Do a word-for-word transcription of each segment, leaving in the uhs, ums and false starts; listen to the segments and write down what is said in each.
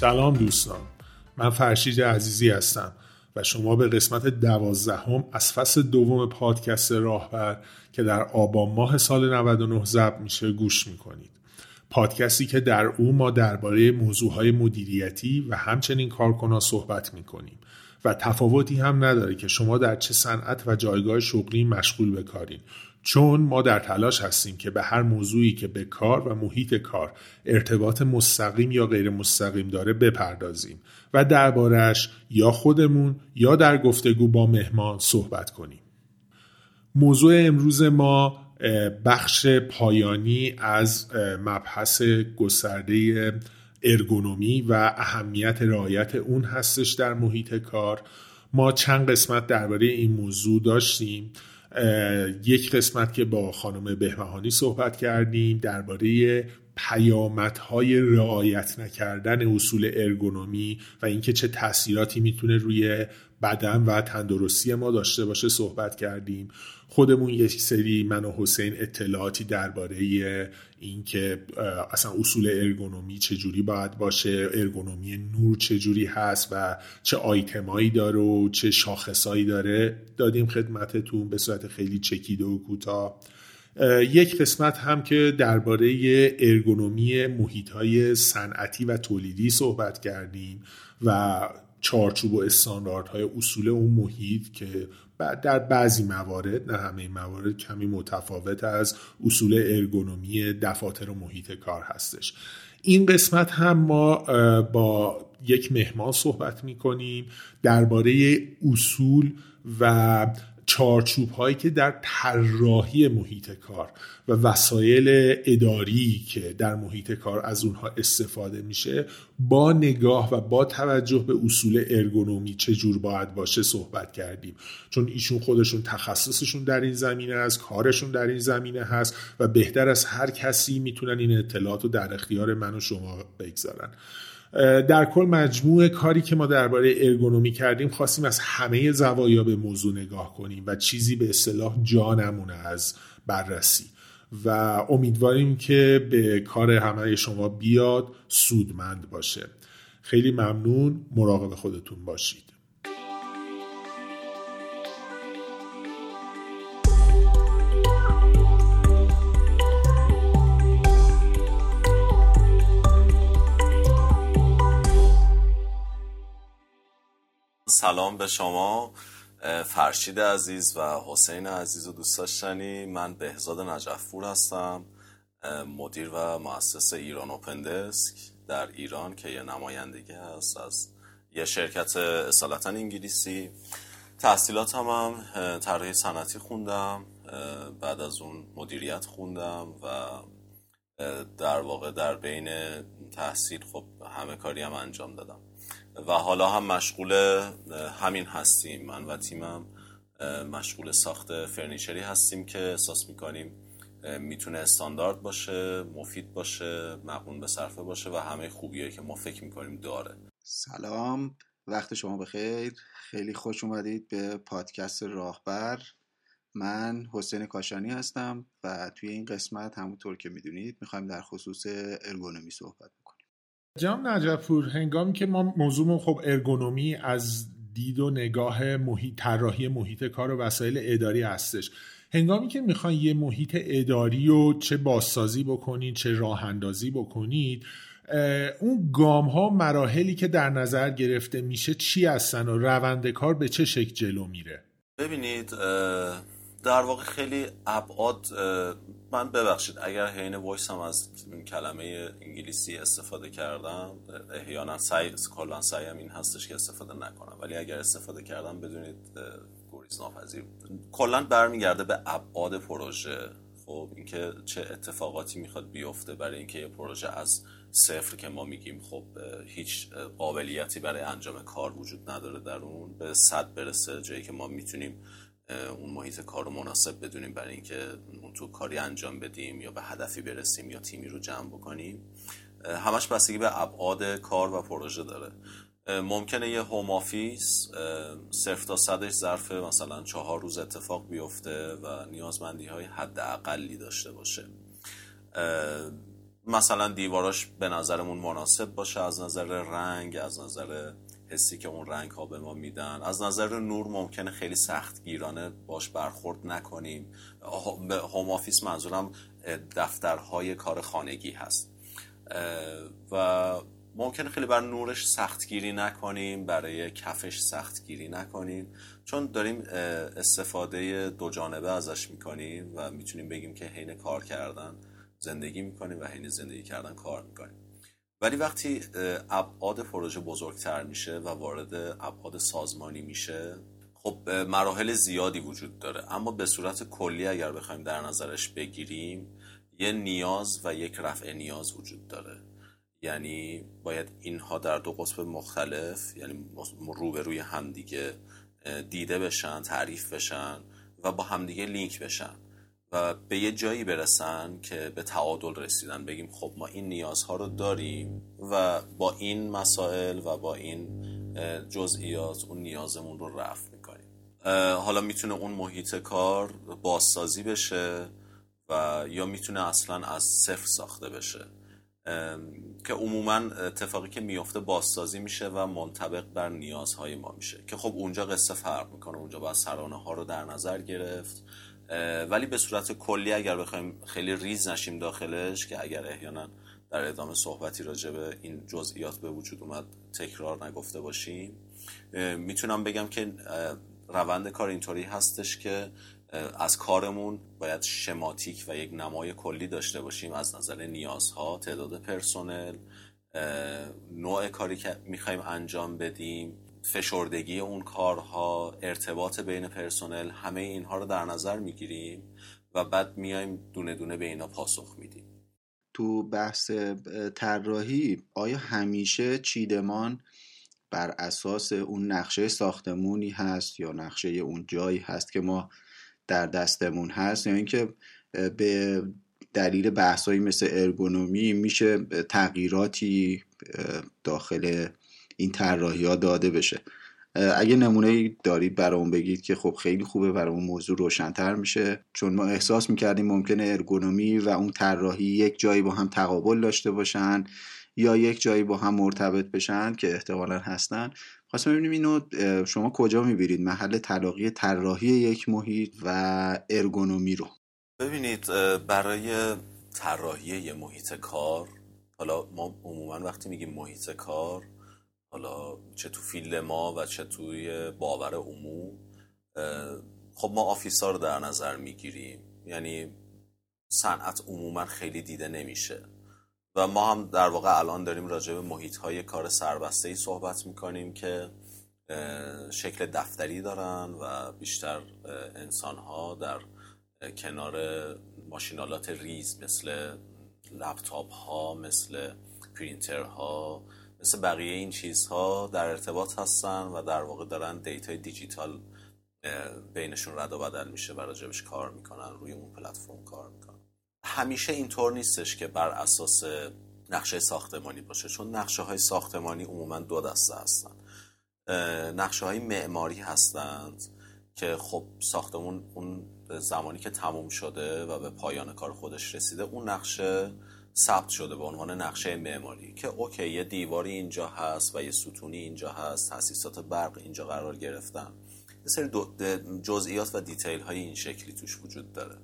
سلام دوستان، من فرشید عزیزی هستم و شما به قسمت دوازدهم از فصل دوم پادکست راهبر که در آبان ماه سال نود و نه ضبط میشه گوش میکنید. پادکستی که در او ما درباره موضوعهای مدیریتی و همچنین کارکنان صحبت میکنیم و تفاوتی هم نداره که شما در چه صنعت و جایگاه شغلی مشغول به کارین، چون ما در تلاش هستیم که به هر موضوعی که به کار و محیط کار ارتباط مستقیم یا غیر مستقیم داره بپردازیم و درباره‌اش یا خودمون یا در گفتگو با مهمان صحبت کنیم. موضوع امروز ما بخش پایانی از مبحث گسترده ارگونومی و اهمیت رعایت اون هستش در محیط کار. ما چند قسمت درباره این موضوع داشتیم. یک قسمت که با خانم بهبهانی صحبت کردیم درباره پیامدهای رعایت نکردن اصول ارگونومی و اینکه چه تأثیراتی میتونه روی بدن و تندرستی ما داشته باشه صحبت کردیم. خودمون یک سری من و حسین اطلاعاتی درباره اینکه اصلا اصول ارگونومی چجوری باید باشه، ارگونومی نور چجوری هست و چه آیتمایی داره و چه شاخصایی داره دادیم خدمتتون به صورت خیلی چکیده و کوتاه. یک قسمت هم که درباره ارگونومی محیط‌های صنعتی و تولیدی صحبت کردیم و چارچوب و استانداردهای اصول اون محیط که در بعضی موارد، نه همه موارد، کمی متفاوت از اصول ارگونومی دفاتر و محیط کار هستش. این قسمت هم ما با یک مهمان صحبت می‌کنیم درباره اصول و چارچوب هایی که در طراحی محیط کار و وسایل اداری که در محیط کار از اونها استفاده میشه با نگاه و با توجه به اصول ارگونومی چجور باید باشه صحبت کردیم، چون ایشون خودشون تخصصشون در این زمینه هست، کارشون در این زمینه هست و بهتر از هر کسی میتونن این اطلاعات رو در اختیار من و شما بگذارن. در کل مجموعه کاری که ما درباره ارگونومی کردیم خواستیم از همه زوایا به موضوع نگاه کنیم و چیزی به اصطلاح جا نمونه از بررسی و امیدواریم که به کار همه شما بیاد، سودمند باشه. خیلی ممنون، مراقب خودتون باشید. سلام به شما فرشید عزیز و حسین عزیز و دوست داشتنی. من بهزاد نجف‌پور هستم، مدیر و مؤسس ایران اوپن دسک در ایران که یه نمایندگی هست از یه شرکت اصالتا انگلیسی. تحصیلاتم هم طراحی صنعتی خوندم، بعد از اون مدیریت خوندم و در واقع در بین تحصیل خب همه کاری هم انجام دادم و حالا هم مشغول همین هستیم. من و تیمم مشغول ساخت فرنیچری هستیم که احساس میکنیم میتونه استاندارد باشه، مفید باشه، مقرون به صرفه باشه و همه خوبیه که ما فکر میکنیم داره. سلام، وقت شما بخیر. خیلی خوش اومدید به پادکست راهبر. من حسین کاشانی هستم و توی این قسمت همونطور که میدونید میخوایم در خصوص ارگونومی صحبت بکنیم. جناب نجف‌پور، هنگامی که ما موضوع خب ارگونومی از دید و نگاه محیط طراحی محیط کار و وسایل اداری هستش، هنگامی که میخواین یه محیط اداری رو چه بازسازی بکنید چه راه اندازی بکنید، اون گام ها مراحلی که در نظر گرفته میشه چی هستن و روند کار به چه شکل جلو میره؟ ببینید در واقع خیلی ابعاد، من ببخشید اگر حین وایسم از کلمه انگلیسی استفاده کردم، احیانا سعی کلا سعیم این هستش که استفاده نکنم، ولی اگر استفاده کردم بدونید گریز ناپذیر. کلا برمیگرده به ابعاد پروژه. خب اینکه چه اتفاقاتی میخواد بیفته برای اینکه یه پروژه از صفر که ما میگیم خب هیچ قابلیتی برای انجام کار وجود نداره در اون به صد برسه، جایی که ما میتونیم اون محیط کار رو مناسب بدونیم برای اینکه اون تو کاری انجام بدیم یا به هدفی برسیم یا تیمی رو جمع بکنیم. همش بستگی به ابعاد کار و پروژه داره. ممکنه یه هوم آفیس صفر تا صدش ظرف مثلا چهار روز اتفاق بیفته و نیازمندی های حد اقلی داشته باشه، مثلا دیواراش به نظرمون مناسب باشه از نظر رنگ، از نظر حسی که اون رنگ ها به ما میدن، از نظر نور ممکنه خیلی سخت گیرانه باش برخورد نکنیم. هوم آفیس منظورم دفترهای کار خانگی هست و ممکنه خیلی بر نورش سختگیری نکنیم، برای کفش سختگیری نکنیم، چون داریم استفاده دو جانبه ازش میکنیم و میتونیم بگیم که حین کار کردن زندگی میکنیم و حین زندگی کردن کار میکنیم. ولی وقتی ابعاد پروژه بزرگتر میشه و وارد ابعاد سازمانی میشه، خب مراحل زیادی وجود داره، اما به صورت کلی اگر بخوایم در نظرش بگیریم یه نیاز و یک رفع نیاز وجود داره. یعنی باید اینها در دو قطب مختلف، یعنی روبروی همدیگه دیده بشن، تعریف بشن و با همدیگه لینک بشن و به یه جایی برسن که به تعادل رسیدن، بگیم خب ما این نیازها رو داریم و با این مسائل و با این جزئیات اون نیازمون رو رفع میکنیم. حالا میتونه اون محیط کار بازسازی بشه و یا میتونه اصلا از صفر ساخته بشه، که عموما اتفاقی که میفته بازسازی میشه و منطبق بر نیازهای ما میشه، که خب اونجا قصه فرق میکنه، اونجا باید سرانه ها رو در نظر گرفت. ولی به صورت کلی اگر بخوایم خیلی ریز نشیم داخلش، که اگر احیانا در ادامه صحبتی راجع به این جزئیات به وجود اومد تکرار نگفته باشیم، میتونم بگم که روند کار اینطوری هستش که از کارمون باید شماتیک و یک نمای کلی داشته باشیم از نظر نیازها، تعداد پرسنل، نوع کاری که میخوایم انجام بدیم، فشردگی اون کارها، ارتباط بین پرسنل، همه اینها رو در نظر میگیریم و بعد میایم دونه دونه به اینا پاسخ میدیم. تو بحث طراحی آیا همیشه چیدمان بر اساس اون نقشه ساختمونی هست یا نقشه اون جایی هست که ما در دستمون هست، یا یعنی اینکه به دلیل بحثایی مثل ارگونومی میشه تغییراتی داخل این طراحی‌ها داده بشه؟ اگه نمونه‌ای دارید برام بگید که خب خیلی خوبه، برام موضوع روشن‌تر میشه، چون ما احساس می‌کردیم ممکنه ارگونومی و اون طراحی یک جایی با هم تقابل داشته باشن یا یک جایی با هم مرتبط بشن که احتمالاً هستن. خواستم ببینیم اینو شما کجا میبینید، محل تلاقی طراحی یک محیط و ارگونومی رو؟ ببینید، برای طراحی محیط کار، حالا ما عموما وقتی میگیم محیط کار، حالا چه تو فیلد ما و چه توی باور عموم، خب ما آفیس‌ها رو در نظر میگیریم، یعنی صنعت عموما خیلی دیده نمیشه و ما هم در واقع الان داریم راجع به محیط‌های کار سربسته‌ای صحبت می‌کنیم که شکل دفتری دارن و بیشتر انسان‌ها در کنار ماشینالات ریز مثل لپتاپ‌ها، مثل پرینترها، مثل بقیه این چیزها در ارتباط هستن و در واقع دارن دیتای دیجیتال بینشون رد و بدل میشه و راجعش کار می‌کنن، روی اون پلتفرم کار می‌کنن. همیشه اینطور نیستش که بر اساس نقشه ساختمانی باشه، چون نقشه های ساختمانی عموما دو دسته هستن. نقشه های معماری هستند که خب ساختمون اون زمانی که تموم شده و به پایان کار خودش رسیده، اون نقشه ثبت شده به عنوان نقشه معماری که اوکی یه دیواری اینجا هست و یه ستونی اینجا هست، تاسیسات برق اینجا قرار گرفتن، یه سری جزئیات و دیتیل های این شکلی توش وجود داره.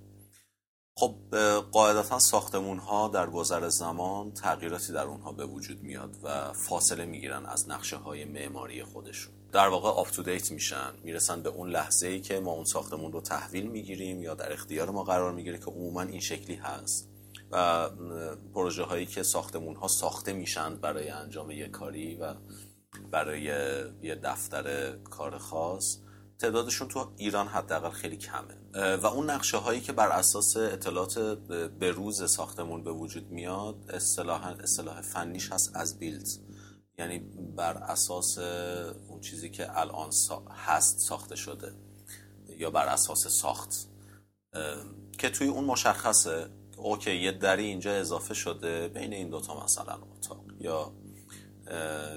خب قاعدتا ساختمون ها در گذر زمان تغییراتی در اونها به وجود میاد و فاصله میگیرن از نقشه های معماری خودشون، در واقع آپ تو دیت میشن، میرسن به اون لحظه ای که ما اون ساختمون رو تحویل میگیریم یا در اختیار ما قرار میگیره، که عموما این شکلی هست و پروژه هایی که ساختمون ها ساخته میشن برای انجام یک کاری و برای یه دفتر کار خاص، تعدادشون تو ایران حداقل خیلی کمه و اون نقشه هایی که بر اساس اطلاعات به روز ساختمون به وجود میاد اصطلاحاً اصطلاح فنیش هست از بیلد، یعنی بر اساس اون چیزی که الان هست ساخته شده یا بر اساس ساخت، که توی اون مشخصه اوکی یه دری اینجا اضافه شده بین این دوتا مثلا اتاق، یا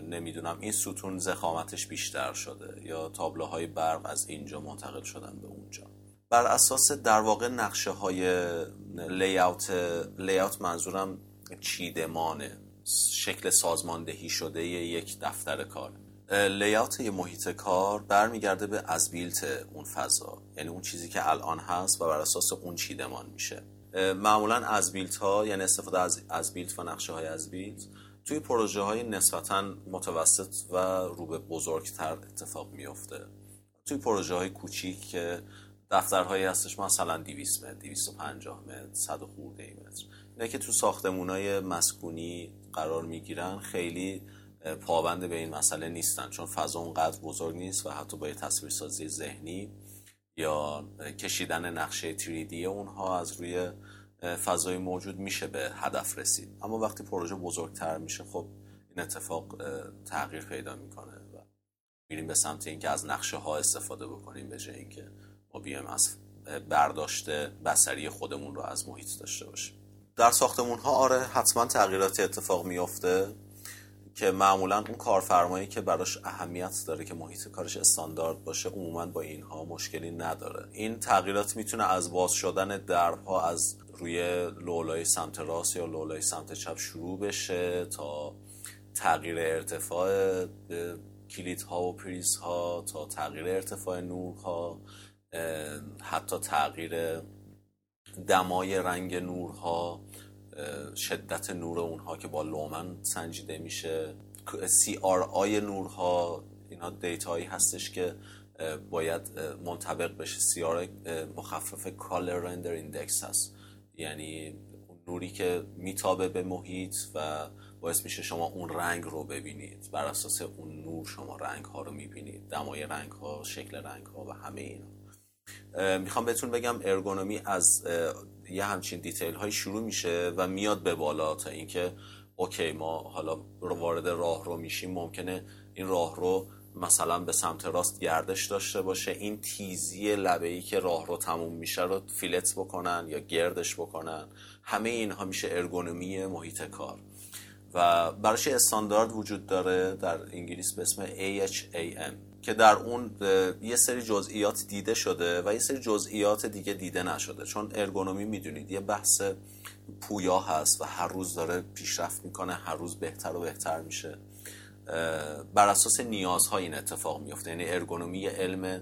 نمیدونم این ستون ضخامتش بیشتر شده، یا تابلوهای برق از اینجا منتقل شدن به اونجا. بر اساس در واقع نقشه های لیاوت، لیاوت منظورم چیدمانه، شکل سازماندهی شده یک دفتر کار. لیاوت یه محیط کار برمیگرده به از بیلت اون فضا، یعنی اون چیزی که الان هست و بر اساس اون چیدمان میشه. معمولا از بیلت ها، یعنی استفاده از از بیلت و نقشه های از بیلت توی پروژه های نسبتاً متوسط و رو به بزرگتر اتفاق میفته. توی پروژه های کوچیک که دفترهایی هستش مثلا دویست متر، دویست و پنجاه متر، صد و خورده متر، اینه که تو ساختمونای مسکونی قرار میگیرن خیلی پابند به این مسئله نیستن، چون فضا اونقدر بزرگ نیست و حتی با یه تصویرسازی ذهنی یا کشیدن نقشه تری دی اونها از روی فضای موجود میشه به هدف رسید. اما وقتی پروژه بزرگتر میشه خب این اتفاق تغییر پیدا میکنه و میریم به سمت اینکه از نقشه ها استفاده بکنیم به جای اینکه ما بیایم از برداشت بصری خودمون رو از محیط داشته باشیم. در ساختمون ها آره حتما تغییرات اتفاق میفته که معمولا اون کارفرمایی که براش اهمیت داره که محیط کارش استاندارد باشه عموما با اینها مشکلی نداره. این تغییرات میتونه از باز شدن درها از روی لولای سمت راست یا لولای سمت چپ شروع بشه تا تغییر ارتفاع کلیدها و پریزها، تا تغییر ارتفاع نورها، حتی تغییر دمای رنگ نورها، شدت نور اونها که با لومن سنجیده میشه، سی آر آی نورها. اینا دیتایی هستش که باید منطبق بشه. سی آر آی مخفف Color Render Index هست، یعنی نوری که میتابه به محیط و باعث میشه شما اون رنگ رو ببینید. بر اساس اون نور شما رنگ ها رو میبینید، دمای رنگ ها، شکل رنگ ها و همه اینا. میخوام بهتون بگم ارگونومی از یه همچین دیتیل های شروع میشه و میاد به بالا تا اینکه اوکی ما حالا وارد راه رو میشیم. ممکنه این راه رو مثلا به سمت راست گردش داشته باشه، این تیزی لبه‌ای که راه رو تموم میشه رو فیلت بکنن یا گردش بکنن. همه اینها میشه ارگونومی محیط کار و براش استاندارد وجود داره در انگلیس به اسم ای اچ ای ام که در اون یه سری جزئیات دیده شده و یه سری جزئیات دیگه دیده نشده، چون ارگونومی میدونید یه بحث پویا هست و هر روز داره پیشرفت میکنه، هر روز بهتر و بهتر میشه. بر اساس نیازها این اتفاق میفته، یعنی ارگونومی علم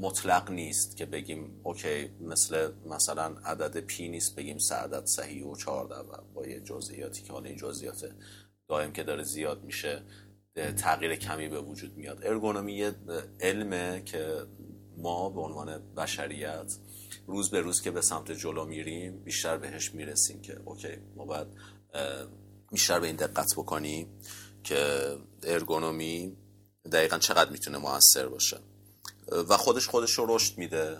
مطلق نیست که بگیم اوکی مثل مثلا عدد پی نیست بگیم سه عدد صحیح و چهارده و با یه جزئیاتی که حالا این جزئیات دائم که داره زیاد میشه تغییر کمی به وجود میاد. ارگونومی علمه که ما به عنوان بشریت روز به روز که به سمت جلو میریم بیشتر بهش میرسیم که اوکی ما باید بیشتر به این دقت بکنیم که ارگونومی دقیقا چقدر میتونه موثر باشه و خودش خودش رو رشد میده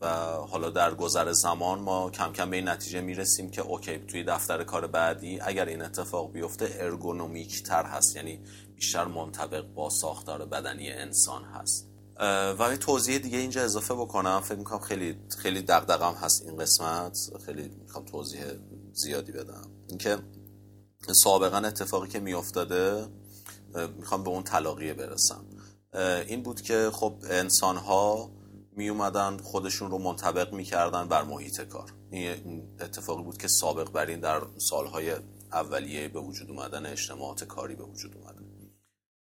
و حالا در گذر زمان ما کم کم به این نتیجه میرسیم که اوکی توی دفتر کار بعدی اگر این اتفاق بیفته ارگونومیک تر هست، یعنی بیشتر منطبق با ساختار بدنی انسان هست. و یه توضیح دیگه اینجا اضافه بکنم، فکر میکنم خیلی خیلی دغدغم هست این قسمت، خیلی میخوام توضیح زیادی بدم. اینکه سابقا اتفاقی که میافتاده میخوام به اون تلاقیه برسم، این بود که خب انسان ها می اومدن خودشون رو منطبق می کردن بر محیط کار. این اتفاقی بود که سابق بر این در سالهای اولیه به وجود اومدن اجتماعات کاری به وجود اومدن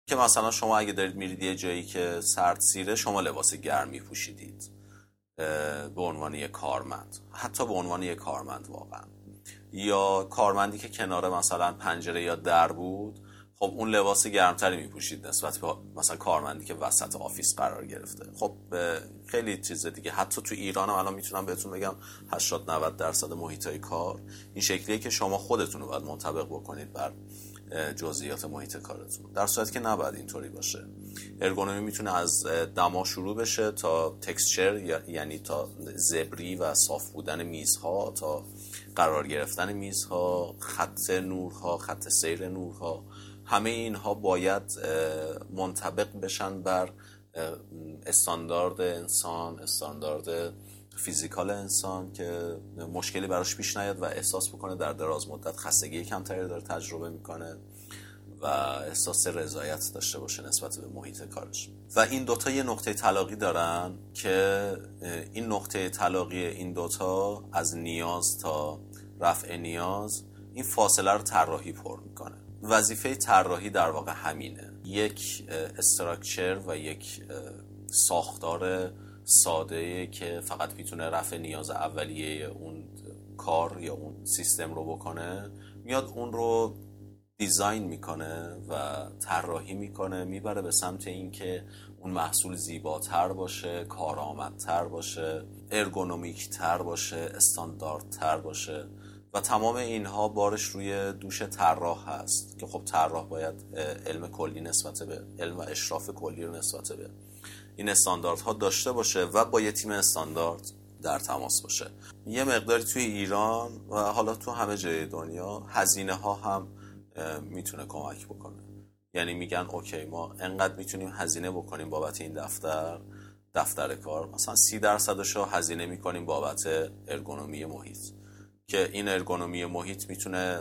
که مثلا شما اگه دارید میرید یه جایی که سرد سیره شما لباس گرم می پوشیدید به عنوان یه کارمند، حتی به عنوان یه کارمند واقعا، یا کارمندی که کنار مثلا پنجره یا در بود خب اون لباس گرمتری میپوشید نسبت به مثلا کارمندی که وسط آفیس قرار گرفته. خب خیلی چیز دیگه، حتی تو ایران هم الان میتونم بهتون بگم هشتاد نود درصد محیطای کار این شکلیه که شما خودتون رو باید منطبق بکنید بر جزئیات محیط کارتون، در صورتی که نباید اینطوری باشه. ارگونومی میتونه از دما شروع بشه تا تکسچر، یعنی تا زبری و صاف بودن میزها، تا قرار گرفتن میزها، خط نورها، خط سیر نورها، همه اینها باید منطبق بشن بر استاندارد انسان، استاندارد فیزیکال انسان که مشکلی براش پیش نیاد و احساس بکنه در دراز مدت خستگی کمتری داره تجربه میکنه و احساس رضایت داشته باشه نسبت به محیط کارش. و این دوتا یه نقطه تلاقی دارن که این نقطه تلاقی این دوتا از نیاز تا رفع نیاز، این فاصله رو طراحی پر میکنه. وظیفه طراحی در واقع همینه، یک استراکچر و یک ساختار ساده که فقط میتونه رفع نیاز اولیه اون کار یا اون سیستم رو بکنه، میاد اون رو دیزاین میکنه و طراحی میکنه، میبره به سمت این که اون محصول زیباتر باشه، کارآمدتر باشه، ارگونومیکتر باشه، استانداردتر باشه و تمام اینها بارش روی دوش طراح هست که خب طراح باید علم کلی نسبت به علم و اشراف کلی رو نسبت به این استانداردها داشته باشه و با یه تیم استاندارد در تماس باشه. یه مقداری توی ایران و حالا تو همه جای دنیا هزینه ها هم میتونه کمک بکنه، یعنی میگن اوکی ما انقدر میتونیم هزینه بکنیم بابت این دفتر دفتر کار، مثلا سی درصدش رو هزینه میکنیم بابت ارگونومی محیط که این ارگونومی محیط میتونه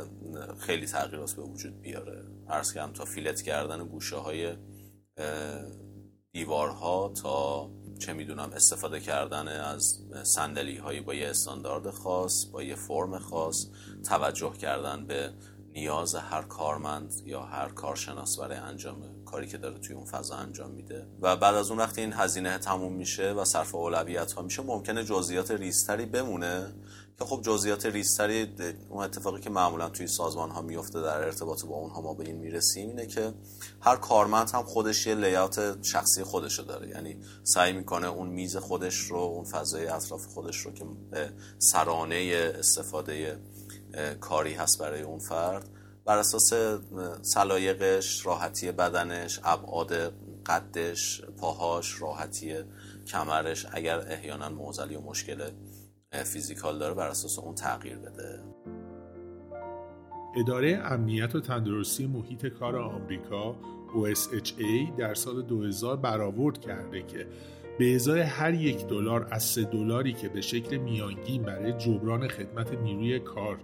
خیلی تغییرات به وجود بیاره، عرض کردم تا فیلت کردن گوشه های دیوارها تا چه میدونم استفاده کردن از صندلی هایی با یه استاندارد خاص، با یه فرم خاص، توجه کردن به نیاز هر کارمند یا هر کارشناس برای انجام کاری که داره توی اون فضا انجام میده. و بعد از اون وقتی این هزینه تموم میشه و صرف اولویت ها میشه، ممکنه جزئیات ریزتری بمونه که خب جزئیات ریزتری اون اتفاقی که معمولا توی سازمان ها میفته در ارتباط با اونها ما به این میرسیم اینه که هر کارمند هم خودش یه لی‌آوت شخصی خودش رو داره، یعنی سعی میکنه اون میز خودش رو، اون فضای اطراف خودش رو که سرانه استفاده کاری هست برای اون فرد، بر اساس سلایقش، راحتی بدنش، ابعاد قدش، پاهاش، راحتی کمرش، اگر احیانا معضلی و مشکل فیزیکال داره بر اساس اون تغییر بده. اداره امنیت و تندرستی محیط کار آمریکا او اس اچ ای در سال دو هزار برآورد کرده که به ازای هر یک دلار از سه دلاری که به شکل میانگین برای جبران خدمت نیروی کار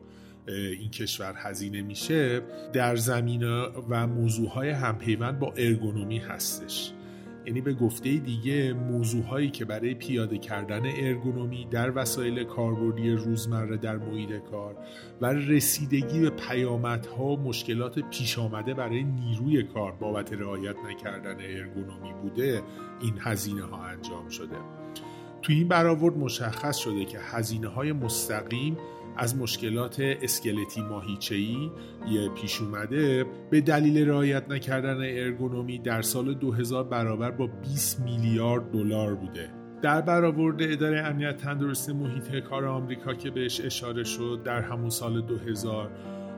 این کشور هزینه میشه، در زمینه و موضوعهای همپیوند با ارگونومی هستش. یعنی به گفته دیگه موضوعهایی که برای پیاده کردن ارگونومی در وسایل کاربردی روزمره در محیط کار و رسیدگی به پیامدها و مشکلات پیش آمده برای نیروی کار بابت رعایت نکردن ارگونومی بوده، این هزینه ها انجام شده. توی این برآورد مشخص شده که هزینه های مستقیم از مشکلات اسکلتی ماهیچه‌ای پیش اومده به دلیل رعایت نکردن ارگونومی در سال دو هزار برابر با بیست میلیارد دلار بوده. در برآورد اداره امنیت تندرستی محیط کار آمریکا که بهش اشاره شد در همون سال دو هزار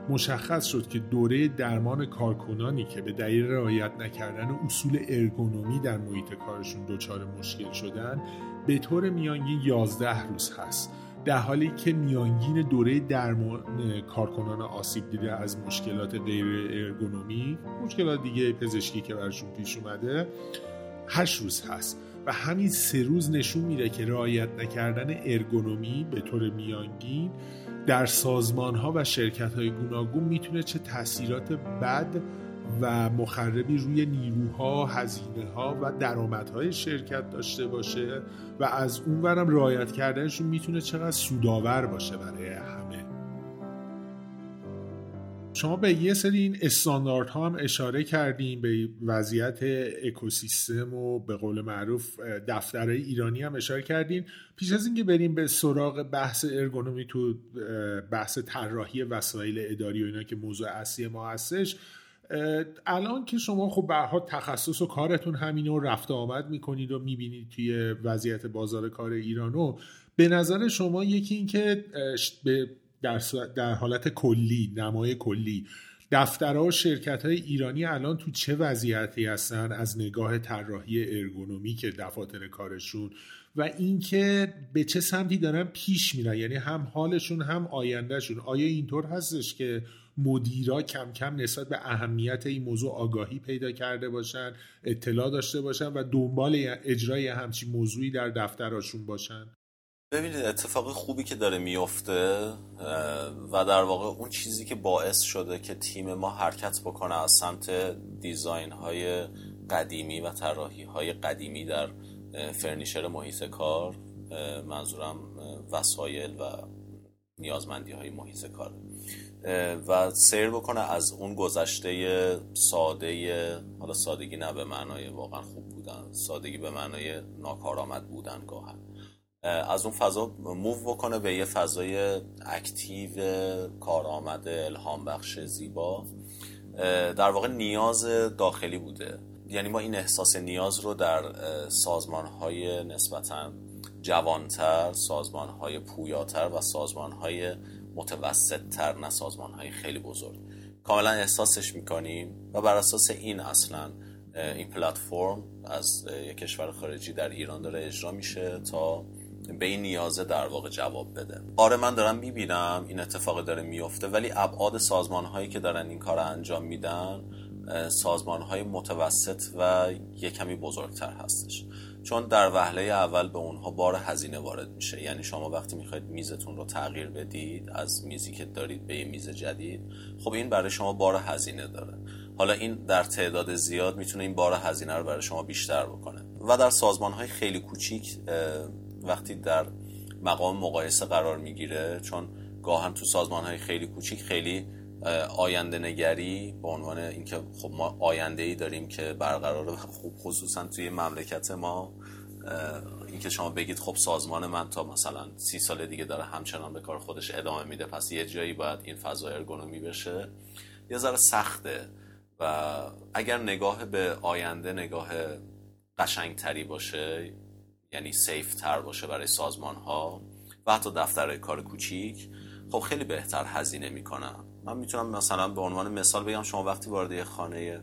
مشخص شد که دوره درمان کارکنانی که به دلیل رعایت نکردن اصول ارگونومی در محیط کارشون دچار مشکل شدن به طور میانگین یازده روز هست، در حالی که میانگین دوره درمان کارکنان آسیب دیده از مشکلات غیر ارگونومی، مشکلات دیگه پزشکی که برشون پیش اومده، هشت روز هست و همین سه روز نشون میده که رعایت نکردن ارگونومی به طور میانگین در سازمان‌ها و شرکت‌های گوناگون میتونه چه تاثیرات بد و مخربی روی نیروها، هزینه‌ها و درآمدهای شرکت داشته باشه و از اونورم رعایت کردنشون میتونه چقدر سودآور باشه برای همه. شما به یه سری این استانداردها هم اشاره کردیم، به وضعیت اکوسیستم و به قول معروف دفتر ایرانی هم اشاره کردیم. پیش از اینکه بریم به سراغ بحث ارگونومی تو بحث طراحی وسایل اداری و اینا که موضوع اصلی ما هستش، الان که شما خب برها تخصص و کارتون همینه و رفت آمد میکنید و میبینید توی وضعیت بازار کار ایرانو، به نظر شما یکی این که در حالت کلی، نمای کلی دفترها و شرکت‌های ایرانی الان تو چه وضعیتی هستن از نگاه طراحی ارگونومیک دفاتر کارشون و اینکه به چه سمتی دارن پیش میرن، یعنی هم حالشون هم آیندهشون. آیا اینطور هستش که مدیرا کم کم نسبت به اهمیت این موضوع آگاهی پیدا کرده باشن، اطلاع داشته باشن و دنبال اجرای همچین موضوعی در دفتراشون باشن؟ ببینید اتفاق خوبی که داره میفته و در واقع اون چیزی که باعث شده که تیم ما حرکت بکنه از سمت دیزاین های قدیمی و طراحی های قدیمی در فرنیچر محیط کار، منظورم وسایل و نیازمندی های محیط کار، و سیر بکنه از اون گذشته ساده، حالا سادگی نه به معنای واقعا خوب بودن، سادگی به معنای ناکارآمد بودن گاهن، از اون فضا موو بکنه به یه فضای اکتیو، کارآمده، الهام بخش، زیبا. در واقع نیاز داخلی بوده، یعنی ما این احساس نیاز رو در سازمان‌های نسبتاً جوانتر، سازمان‌های پویاتر و سازمان‌های متوسط‌تر، نه سازمان‌های خیلی بزرگ، کاملا احساسش می‌کنیم و بر اساس این اصلاً این پلتفرم از یک کشور خارجی در ایران داره اجرا میشه تا به این نیازه در واقع جواب بده. آره من دارم میبینم این اتفاق داره میفته، ولی ابعاد سازمان‌هایی که دارن این کار انجام میدن سازمان‌های متوسط و یک کمی بزرگتر هستش، چون در وهله اول به اونها بار هزینه وارد میشه. یعنی شما وقتی میخواید میزتون رو تغییر بدید از میزی که دارید به یه میز جدید، خب این برای شما بار هزینه داره. حالا این در تعداد زیاد میتونه این بار هزینه رو برای شما بیشتر بکنه. و در سازمان‌های خیلی کوچیک وقتی در مقام مقایسه قرار میگیره، چون گاهن تو سازمان‌های خیلی کوچیک خیلی آینده نگری به عنوان اینکه خب ما آینده‌ای داریم که برقراره، خب خصوصا توی مملکت ما اینکه شما بگید خب سازمان من تا مثلا سی سال دیگه داره همچنان به کار خودش ادامه میده، پس یه جایی باید این فضا ارگونومی بشه، یه ذره سخته. و اگر نگاه به آینده نگاه قشنگتری باشه، یعنی سیف تر باشه برای سازمان ها و حتی دفترهای کار کوچیک، خب خیلی بهتر هزینه میکنم. من میتونم مثلا به عنوان مثال بگم شما وقتی وارد یه خانه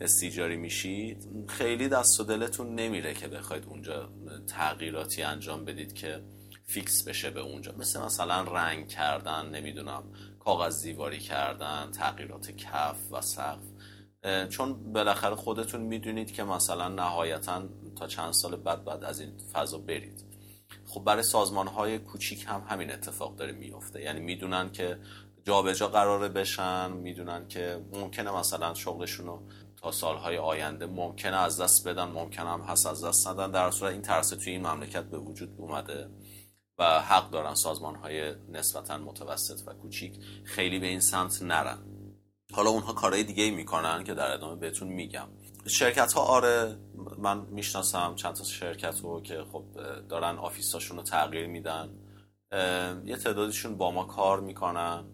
استیجاری میشید، خیلی دست و دلتون نمیره که بخواید اونجا تغییراتی انجام بدید که فیکس بشه به اونجا، مثل مثلا رنگ کردن، نمیدونم کاغذ دیواری کردن، تغییرات کف و سقف، چون بالاخره خودتون میدونید که مثلا نهایتاً تا چند سال بعد بعد از این فضا برید. خب برای سازمان‌های کوچیک هم همین اتفاق داره میفته، یعنی میدونن که جا به جا قراره بشن، میدونن که ممکنه مثلا شغلشون رو تا سالهای آینده ممکنه از دست بدن، ممکنه هم هست از دست ندن. در صورت این ترس توی این مملکت به وجود اومده و حق دارن سازمان‌های نسبتاً متوسط و کوچیک خیلی به این سمت نرن. حالا اونها کارهای دیگه‌ای میکنن که در ادامه بهتون میگم. شرکت‌ها آره من میشناسم چند تا شرکت رو که خب دارن آفیساشون رو تغییر میدن، یه تعدادشون با ما کار میکنن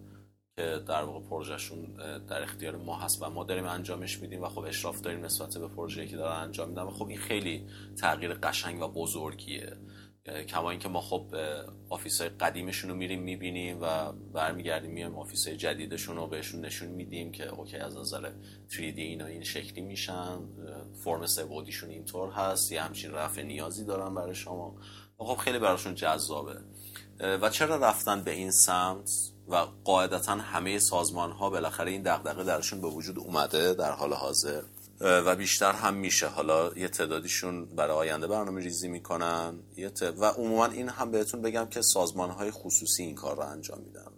که در واقع پروژهشون در اختیار ما هست و ما داریم انجامش میدیم و خب اشراف داریم نسبت به پروژه‌ای که دارن انجام میدن و خب این خیلی تغییر قشنگ و بزرگیه. کما اینکه ما خب آفیس‌های قدیمشون رو میریم میبینیم و برمیگردیم میایم آفیس‌های جدیدشون رو بهشون نشون میدیم که اوکی از نظر تری دی اینا این شکلی میشن، فرم سه‌بعدیشون اینطور هست، یه همچین رفع نیازی دارن برای شما، خب خیلی براشون جذابه. و چرا رفتن به این سمت و قاعدتاً همه سازمان‌ها بالاخره این دغدغه درشون به وجود اومده در حال حاضر و بیشتر هم میشه. حالا یه تعدادیشون برای آینده برنامه ریزی میکنن یه ت... و عموما این هم بهتون بگم که سازمان‌های خصوصی این کار رو انجام میدن،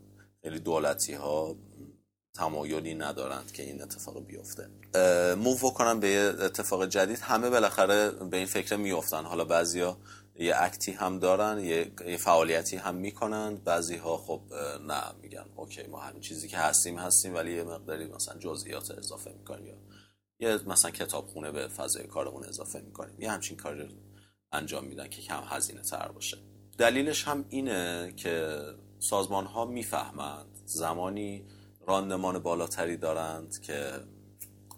یعنی دولتی‌ها تمایلی ندارند که این اتفاق بیفته. موو کنن به یه اتفاق جدید، همه بالاخره به این فکر میافتن. حالا بعضیا یه اکتی هم دارن، یه, یه فعالیتی هم میکنن، بعضی‌ها خب نه میگن اوکی ما همین چیزی که هستیم هستیم ولی یه مقداری مثلا جزئیات اضافه میکنن یا یا مثلا کتابخونه به فضای کارمون اضافه میکنیم، یه همچین کار رو انجام میدن که کم هزینه تر باشه. دلیلش هم اینه که سازمان ها میفهمند زمانی راندمان بالاتری دارند که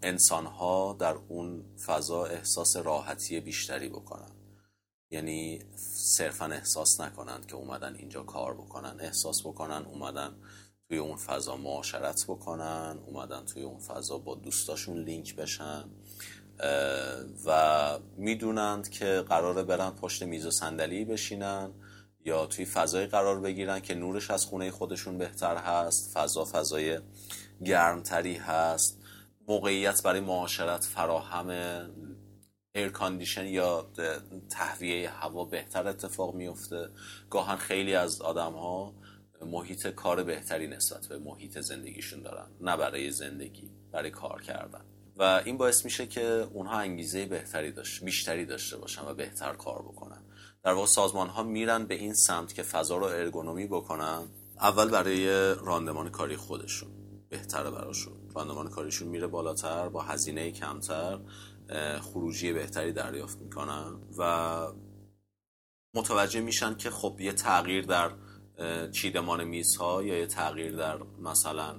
انسان ها در اون فضا احساس راحتی بیشتری بکنن، یعنی صرفا احساس نکنند که اومدن اینجا کار بکنن، احساس بکنن اومدن توی اون فضا معاشرت بکنن، اومدن توی اون فضا با دوستاشون لینک بشن و میدونند که قراره برن پشت میز و صندلی بشینن یا توی فضای قرار بگیرن که نورش از خونه خودشون بهتر هست، فضا فضای گرمتری هست، موقعیت برای معاشرت فراهمه، ایر کاندیشن یا تهویه هوا بهتر اتفاق میفته. گاهن خیلی از آدم ها محیط کار بهتری نسبت به محیط زندگیشون دارن، نه برای زندگی، برای کار کردن، و این باعث میشه که اونها انگیزه بهتری داشت، بیشتری داشته باشن و بهتر کار بکنن. در واقع سازمان ها میرن به این سمت که فضا رو ارگونومی بکنن، اول برای راندمان کاری خودشون بهتره براشون، راندمان کاریشون میره بالاتر، با هزینه کمتر خروجی بهتری دریافت میکنن و متوجه میشن که خب یه تغییر در چیدمان میزها یا یه تغییر در مثلا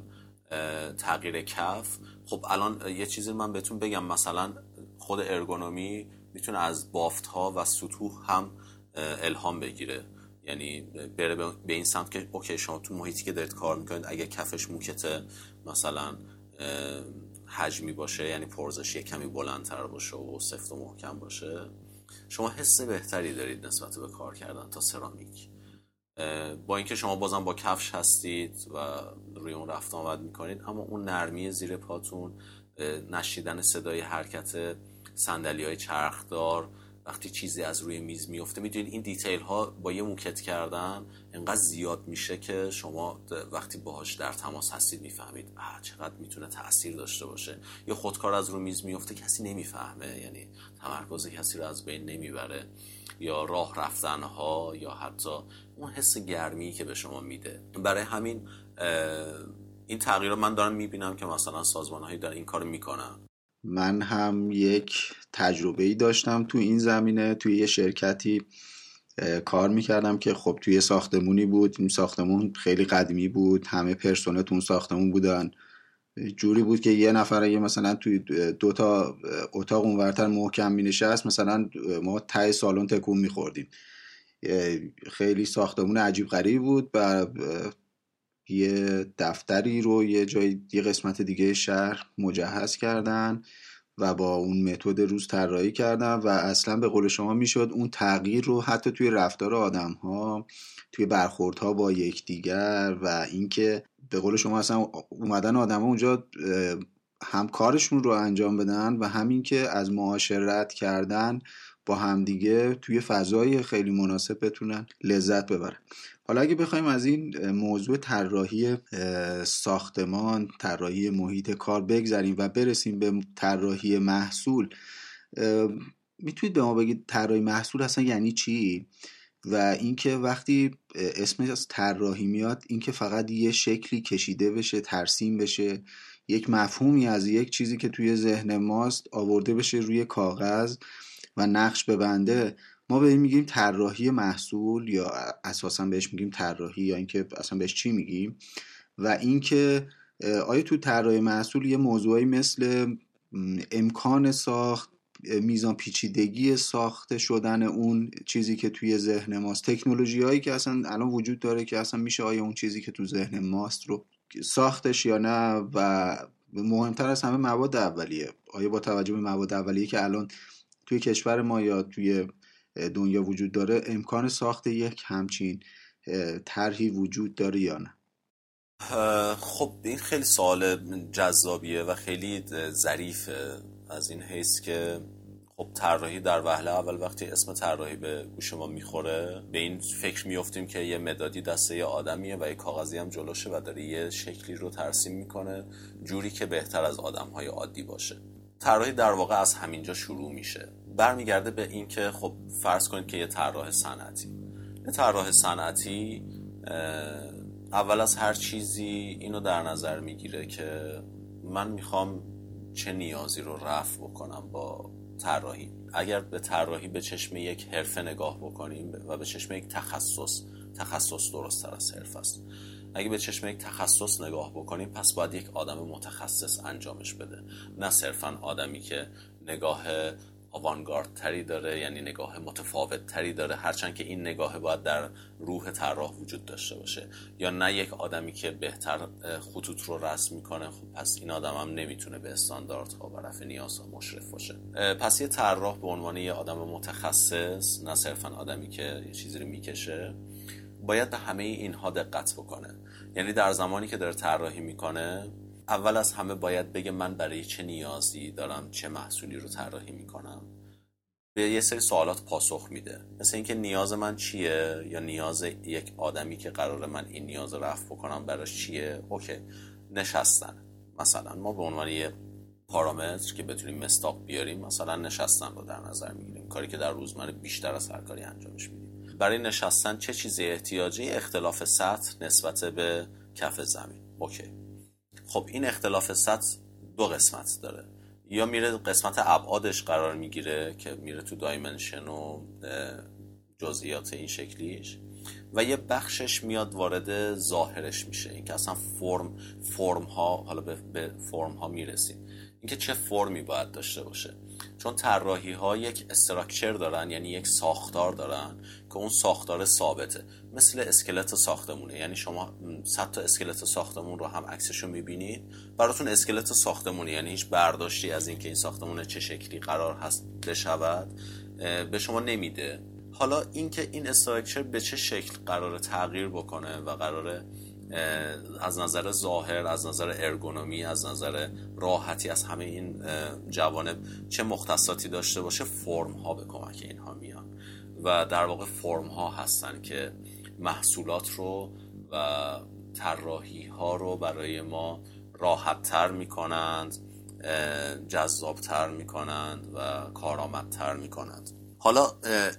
تغییر کف، خب الان یه چیزی من بهتون بگم، مثلا خود ارگونومی میتونه از بافت ها و سطوح هم الهام بگیره، یعنی بره به این سمت که اوکی شما تو محیطی که دارید کار میکنید اگه کفش موکته مثلا حجمی باشه، یعنی پرزش یه کمی بلندتر باشه و سفت و محکم باشه، شما حس بهتری دارید نسبت به کار کردن تا سرامیک، با اینکه شما بازم با کفش هستید و روی اون رفت آمد میکنید، اما اون نرمی زیر پاتون، نشیدن صدای حرکت صندلی‌های چرخدار وقتی چیزی از روی میز میفته، میدونید این دیتیل ها با یه موکت کردن انقدر زیاد میشه که شما وقتی باهاش در تماس هستید میفهمید آه چقدر میتونه تأثیر داشته باشه. یا خودکار از روی میز میفته کسی نمیفهمه، یعنی تمرکز کسی رو از بین نمیبره، یا راه رفتن ها، یا حتی اون حس گرمی که به شما میده. برای همین این تغییر رو من دارم میبینم که مثلا سازمان هایی دارن این کارو میکنن. من هم یک تجربه‌ای داشتم تو این زمینه، توی یه شرکتی کار میکردم که خب توی یه ساختمونی بود، این ساختمون خیلی قدیمی بود، همه پرسنل تو اون ساختمون بودن، جوری بود که یه نفره مثلا توی دو تا اتاق اونورتر محکم مینشست، مثلا ما ته سالن تکون میخوردیم، خیلی ساختمون عجیب غریبی بود. و یه دفتری رو یه جای یه قسمت دیگه شهر مجهز کردن و با اون متد روز طراحی کردن و اصلا به قول شما میشد اون تغییر رو حتی توی رفتار آدم‌ها، توی برخوردها با یکدیگر و اینکه به قول شما اصلا اومدن آدم‌ها اونجا هم کارشون رو انجام بدن و همین که از معاشرت کردن با همدیگه توی فضای خیلی مناسب بتونن لذت ببرن. حالا اگه بخوایم از این موضوع طراحی ساختمان، طراحی محیط کار بگذریم و برسیم به طراحی محصول، میتونید به ما بگید طراحی محصول اصلا یعنی چی؟ و اینکه وقتی اسمش از طراحی میاد اینکه فقط یه شکلی کشیده بشه، ترسیم بشه، یک مفهومی از یک چیزی که توی ذهن ماست آورده بشه روی کاغذ و نقش ببنده، ما به این میگیم طراحی محصول یا اساسا بهش میگیم طراحی، یا اینکه اصلا بهش چی میگیم. و اینکه آیا تو طراحی محصول یه موضوعی مثل امکان ساخت، میزان پیچیدگی ساخته شدن اون چیزی که توی ذهن ماست، تکنولوژی هایی که اصلا الان وجود داره که اصلا میشه آیا اون چیزی که تو ذهن ماست رو ساختش یا نه، و مهمتر از همه مواد اولیه، آیا با توجه به مواد اولیه که الان توی کشور ما یا توی دنیا وجود داره امکان ساخت یک همچین طرحی وجود داره یا نه؟ خب این خیلی سوال جذابیه و خیلی ظریفه از این حیث که خب طراحی در وهله اول وقتی اسم طراحی به گوش ما میخوره به این فکر میافتیم که یه مدادی دسته یه آدمیه و یه کاغذی هم جلوشه و داره یه شکلی رو ترسیم میکنه جوری که بهتر از آدمهای عادی باشه. طراحی در واقع از همینجا شروع میشه، برمیگرده به این که خب فرض کنید که یه طراح صنعتی، یه طراح صنعتی اول از هر چیزی اینو در نظر میگیره که من میخوام چه نیازی رو رفع بکنم با طراحی. اگر به طراحی به چشم یک حرفه نگاه بکنیم و به چشم یک تخصص، تخصص درست‌تر از حرفه است، اگه به چشم یک تخصص نگاه بکنیم پس باید یک آدم متخصص انجامش بده، نه صرفاً آدمی که نگاه آوانگارد تری داره، یعنی نگاه متفاوت تری داره، هرچند که این نگاه باید در روح طراح وجود داشته باشه. یا نه یک آدمی که بهتر خطوط رو رسم میکنه، خب پس این آدم هم نمیتونه به استانداردها و رفع نیازها مشرف باشه. پس یه طراح به عنوان یه آدم متخصص، نه صرفا آدمی که یه چیزی رو میکشه، باید به همه اینها دقت بکنه. یعنی در زمانی که داره طراحی میکنه، اول از همه باید بگه من برای چه نیازی دارم چه محصولی رو طراحی میکنم. به یه سری سوالات پاسخ میده، مثل اینکه نیاز من چیه، یا نیاز یک آدمی که قراره من این نیاز رو رفع بکنم براش چیه. اوکی، نشستن مثلا ما به عنوان یه پارامتر که بتونیم مستاق بیاریم، مثلا نشستن رو در نظر میگیریم، کاری که در روزمره بیشتر از هر کاری انجامش میدیم. برای نشستن چه چیزی احتیاجی؟ اختلاف سطح نسبت به کف زمین. اوکی، خب این اختلاف سطح دو قسمت داره، یا میره قسمت ابعادش قرار میگیره که میره تو دایمنشن و جزئیات این شکلیش، و یه بخشش میاد وارد ظاهرش میشه، اینکه اصلا فرم فرم ها حالا به فرم ها میرسیم، اینکه چه فرمی باید داشته باشه. چون طراحی ها یک استراکچر دارن، یعنی یک ساختار دارن که اون ساختار ثابته، مثل اسکلت ساختمونه. یعنی شما صد تا اسکلت ساختمون رو هم عکسشو میبینید، براتون اسکلت ساختمونه، یعنی هیچ برداشتی از اینکه این ساختمون چه شکلی قرار هست بشود به شما نمیده. حالا اینکه این استراکچر به چه شکل قراره تغییر بکنه و قراره از نظر ظاهر، از نظر ارگونومی، از نظر راحتی، از همه این جوانب چه مختصاتی داشته باشه، فرم ها به کمک اینها میان و در واقع فرم ها هستن که محصولات رو و طراحی ها رو برای ما راحت تر میکنند، جذاب تر میکنند و کارآمدتر میکنند. حالا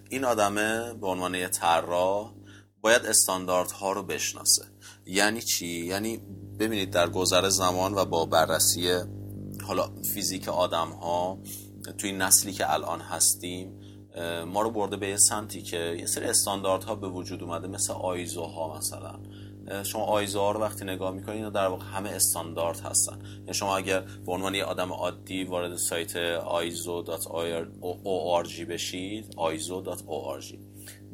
این آدمه به عنوان یه طراح باید استانداردها رو بشناسه. یعنی چی؟ یعنی ببینید در گذر زمان و با بررسی حالا فیزیک آدم ها توی نسلی که الان هستیم، ما رو برده به یه سمتی که یه سری استانداردها به وجود اومده، مثل آیزو ها. مثلا شما آیزو ها رو وقتی نگاه میکنید، اینا در واقع همه استاندارد هستن. یعنی شما اگر به عنوان یه آدم عادی وارد سایت آی اس او دات او آر جی بشید، آی اس او دات او آر جی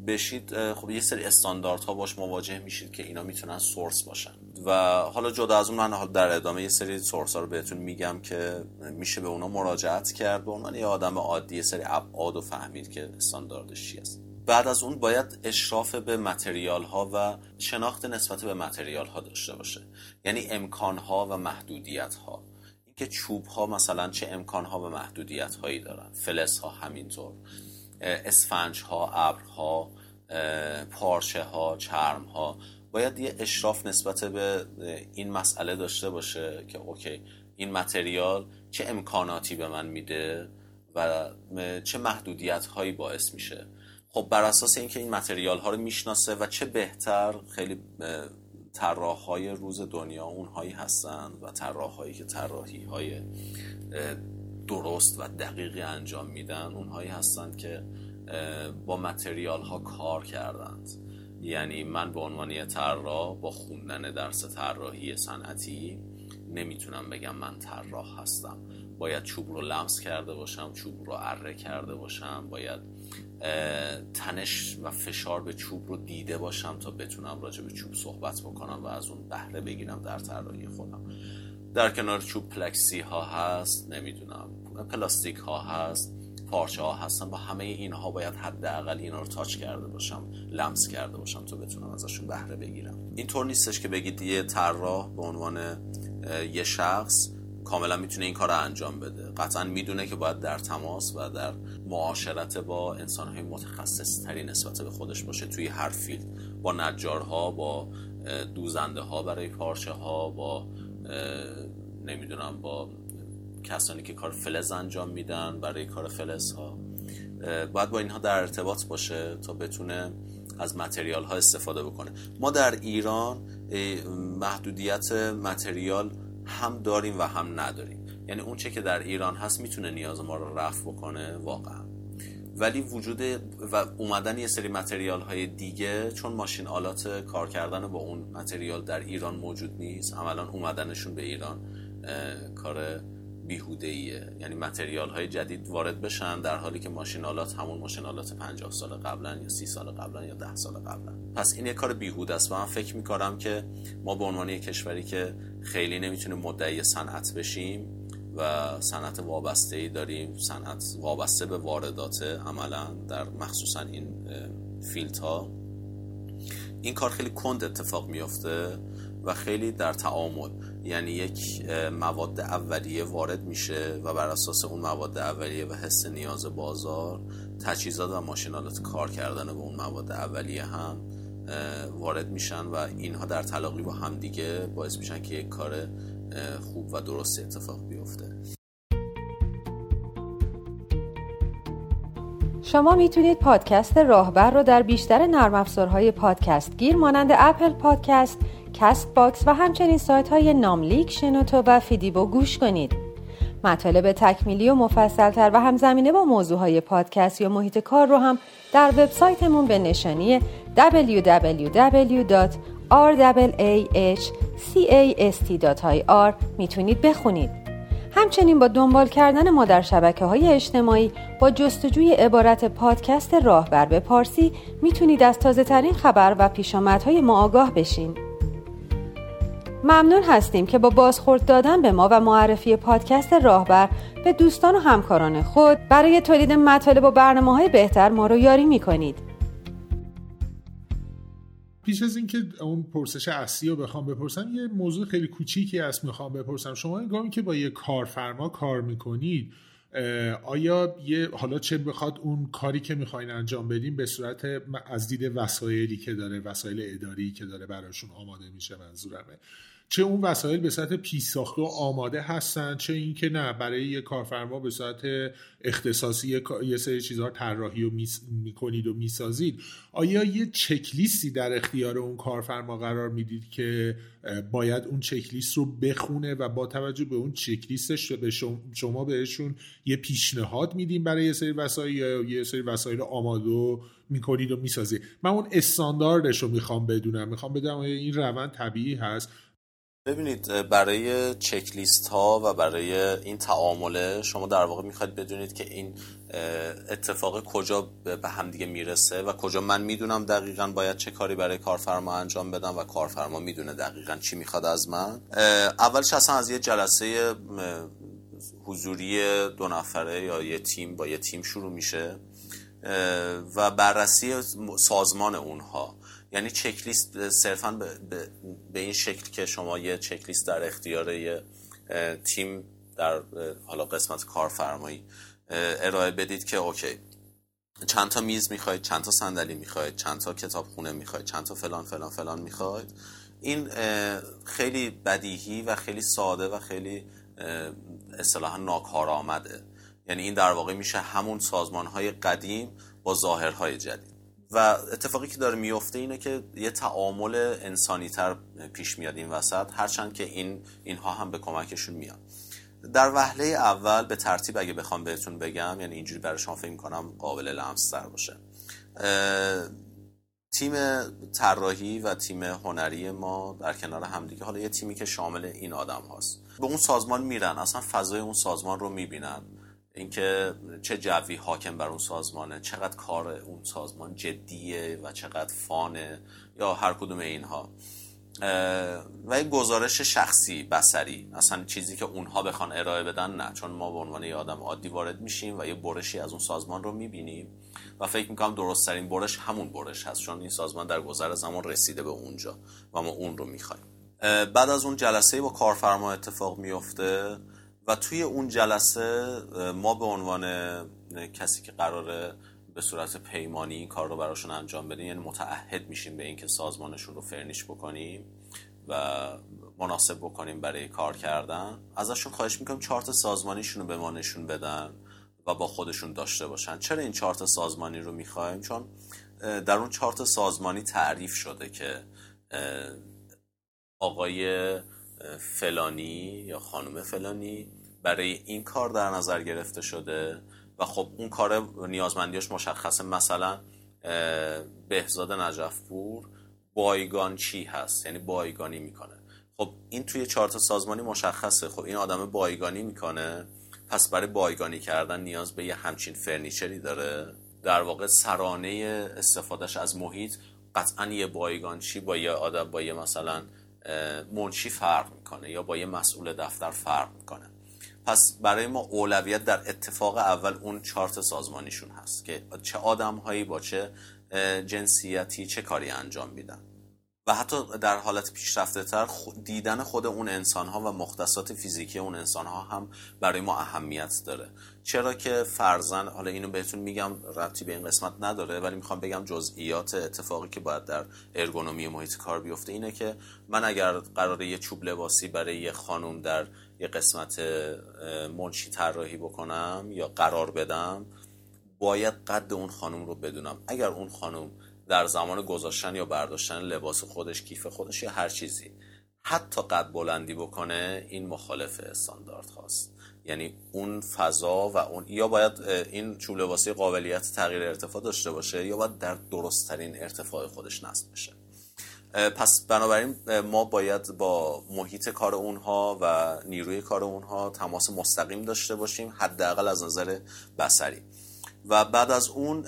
بشید، خب یه سری استانداردها باش مواجه میشید که اینا میتونن سورس باشن. و حالا جدا از اون، من در ادامه یه سری سورس ها رو بهتون میگم که میشه به اونا مراجعت کرد. به عنوان یه آدم عادی یه سری ابعاد رو فهمید که استانداردش چی است. بعد از اون باید اشراف به متریال ها و شناخت نسبت به متریال ها داشته باشه، یعنی امکان ها و محدودیت ها، اینکه چوب ها مثلا چه امکان ها و محدودیت هایی دارن، فلز ها همینطور، اسفنج ها، ابر ها، پارچه ها، چرم ها. باید یه اشراف نسبت به این مسئله داشته باشه که اوکی این متریال چه امکاناتی به من میده و چه محدودیت هایی باعث میشه. خب بر اساس اینکه این متریال ها رو میشناسه و چه بهتر، خیلی طراح های روز دنیا اونهایی هستن و طراح هایی که طراحی های درست و دقیقی انجام میدن اونهایی هستند که با متریال ها کار کردند. یعنی من به عنوان یه طراح با خوندن درس طراحی صنعتی نمیتونم بگم من طراح هستم. باید چوب رو لمس کرده باشم، چوب رو اره کرده باشم، باید تنش و فشار به چوب رو دیده باشم تا بتونم راجع به چوب صحبت بکنم و از اون بهره بگیرم در طراحی خودم. در کنار چوب پلکسی ها هست، نمیدونم پلاستیک ها هست، پارچه ها هستن. با همه اینها باید حداقل اینا رو تاچ کرده باشم، لمس کرده باشم تا بتونم ازشون بهره بگیرم. اینطور نیستش که بگید یه طراح به عنوان یه شخص کاملا میتونه این کار رو انجام بده. قطعا میدونه که باید در تماس و در معاشرت با انسانهای متخصص تری نسبت به خودش باشه توی هر فیلد، با نجارها، با دوزنده ها برای پارچه ها، با نمیدونم با کسانی که کار فلز انجام میدن برای کار فلز ها. باید با اینها در ارتباط باشه تا بتونه از متریال ها استفاده بکنه. ما در ایران محدودیت متریال هم داریم و هم نداریم. یعنی اون چه که در ایران هست میتونه نیاز ما رو رفع بکنه واقعا، ولی وجود و اومدن یه سری متریال های دیگه، چون ماشین آلات کار کردن با اون متریال در ایران موجود نیست، عملا اومدنشون به ایران کار بیهوده‌ایه، یعنی متریال‌های جدید وارد بشن در حالی که ماشینالات همون ماشینالات پنجاه سال قبلن یا سی سال قبلن یا ده سال قبلن. پس این یه کار بیهوده است و من فکر می‌کنم که ما به عنوان یک کشوری که خیلی نمیتونیم مدعی صنعت بشیم و صنعت وابسته‌ای داریم، صنعت وابسته به واردات عملاً در مخصوصاً این فیلدها، این کار خیلی کند اتفاق میفته و خیلی در تعامل، یعنی یک مواد اولیه وارد میشه و بر اساس اون مواد اولیه و حس نیاز بازار، تجهیزات و ماشینالات کار کردن با اون مواد اولیه هم وارد میشن و اینها در تلاقی با همدیگه باعث میشن که یک کار خوب و درست اتفاق بیفته. شما میتونید پادکست راهبر رو در بیشتر نرم افزارهای پادکست گیر مانند اپل پادکست، کست باکس و همچنین سایت‌های ناملیک، شنوتو و فیدیبو گوش کنید. مطالب تکمیلی و مفصل‌تر و همزمینه با موضوعهای پادکست یا محیط کار رو هم در وبسایتمون به نشانی دبلیو دبلیو دبلیو دات آر ای ای اچ سی ای اس تی دات آی آر میتونید بخونید. همچنین با دنبال کردن ما در شبکه‌های اجتماعی با جستجوی عبارت پادکست راهبر به پارسی میتونید از تازه‌ترین خبر و پیشامدهای ما آگاه بشین. ممنون هستیم که با بازخورد دادن به ما و معرفی پادکست راهبر به دوستان و همکاران خود برای تولید مطالب و برنامه‌های بهتر ما رو یاری می‌کنید. پیش از اینکه اون پرسش اصلی رو بخوام بپرسم، یه موضوع خیلی کوچیکی هست میخوام بپرسم. شما انگامی که با یه کارفرما کار میکنید، آیا یه حالا چه بخواد اون کاری که میخواین انجام بدین به صورت از دید وسایلی که داره، وسایل اداری که داره براشون آماده میشه، منظورمه چه اون وسایل به صورت پیش ساخته و آماده هستن، چه این که نه برای یه کارفرما به صورت اختصاصی یه سری چیزها طراحی و میکنید و میسازید، آیا یه چکلیستی در اختیار اون کارفرما قرار میدید که باید اون چکلیست رو بخونه و با توجه به اون چکلیستش شما بهشون یه پیشنهاد میدین برای یه سری وسایل یا یه سری وسایل آماده میکنید و میسازید؟ من اون استانداردش رو میخوام بدونم، میخوام بدونم این روند طبیعی هست. ببینید، برای چکلیست ها و برای این تعامله شما در واقع میخواید بدونید که این اتفاق کجا به همدیگه میرسه و کجا من میدونم دقیقاً باید چه کاری برای کارفرما انجام بدم و کارفرما میدونه دقیقاً چی میخواد از من. اولش اصلا از یه جلسه حضوری دو نفره یا یه تیم با یه تیم شروع میشه و بررسی سازمان اونها، یعنی چکلیست صرفاً به, به, به این شکل که شما یه چکلیست در اختیار یه تیم در حالا قسمت کارفرمایی ارائه بدید که اوکی چند تا میز میخواید، چند تا صندلی میخواید، چند تا کتابخونه میخواید، چند تا فلان فلان فلان میخواید. این خیلی بدیهی و خیلی ساده و خیلی اصطلاحاً ناکارآمده، یعنی این در واقع میشه همون سازمان‌های قدیم با ظاهرهای جدید. و اتفاقی که داره میفته اینه که یه تعامل انسانی تر پیش میاد این وسط، هرچند که این اینها هم به کمکشون میاد. در وهله اول به ترتیب اگه بخوام بهتون بگم، یعنی اینجوری برای شما فکر می‌کنم قابل لمس تر باشه، تیم طراحی و تیم هنری ما در کنار همدیگه، حالا یه تیمی که شامل این آدم هاست، به اون سازمان میرن، اصلا فضای اون سازمان رو میبینن، اینکه چه جوی حاکم بر اون سازمانه، چقدر کار اون سازمان جدیه و چقدر فانه یا هر کدوم اینها، و یک گزارش شخصی بصری، اصلا چیزی که اونها بخوان ارائه بدن نه، چون ما به عنوان یه آدم عادی وارد میشیم و یه برشی از اون سازمان رو میبینیم و فکر میکنم درست ترین برش همون برش هست، چون این سازمان در گذر زمان رسیده به اونجا و ما اون رو میخوایم. بعد از اون جلسه با کارفرما اتفاق میفته و توی اون جلسه ما به عنوان کسی که قراره به صورت پیمانی این کار رو براشون انجام بدیم، یعنی متعهد میشیم به اینکه سازمانشون رو فرنیش بکنیم و مناسب بکنیم برای کار کردن. ازشون خواهش میکنم چارت سازمانیشون رو به ما نشون بدن و با خودشون داشته باشن. چرا این چارت سازمانی رو میخوایم؟ چون در اون چارت سازمانی تعریف شده که آقای فلانی یا خانم فلانی برای این کار در نظر گرفته شده و خب اون کار نیازمندیاش مشخصه، مثلا بهزاد نجفپور بایگان چی هست، یعنی بایگانی میکنه. خب این توی چارت سازمانی مشخصه، خب این آدم بایگانی میکنه، پس برای بایگانی کردن نیاز به یه همچین فرنیچری داره. در واقع سرانه استفادهش از محیط قطعا یه بایگانچی با یه آدم، با یه مثلا منشی فرق میکنه یا با یه مسئول دفتر فرق میکنه. پس برای ما اولویت در اتفاق اول اون چارت سازمانیشون هست که چه آدم هایی با چه جنسیتی چه کاری انجام میدن و حتی در حالت پیشرفته تر دیدن خود اون انسان ها و مختصات فیزیکی اون انسان ها هم برای ما اهمیت داره. چرا که فرضاً، حالا اینو بهتون میگم ربطی به این قسمت نداره ولی میخوام بگم جزئیات اتفاقی که باید در ارگونومی محیط کار بیفته اینه که من اگر قراره یه چوب لباسی برای یه خانم در یه قسمت منشی طراحی بکنم یا قرار بدم، باید قد اون خانم رو بدونم. اگر اون خانم در زمان گذاشتن یا برداشتن لباس خودش، کیف خودش یا هر چیزی حتی قد بلندی بکنه، این مخالف استاندارد هاست. یعنی اون فضا و اون یا باید این چوب لباسی قابلیت تغییر ارتفاع داشته باشه یا باید در درست‌ترین ارتفاع خودش نصب بشه. پس بنابراین ما باید با محیط کار اونها و نیروی کار اونها تماس مستقیم داشته باشیم، حداقل از نظر بصری. و بعد از اون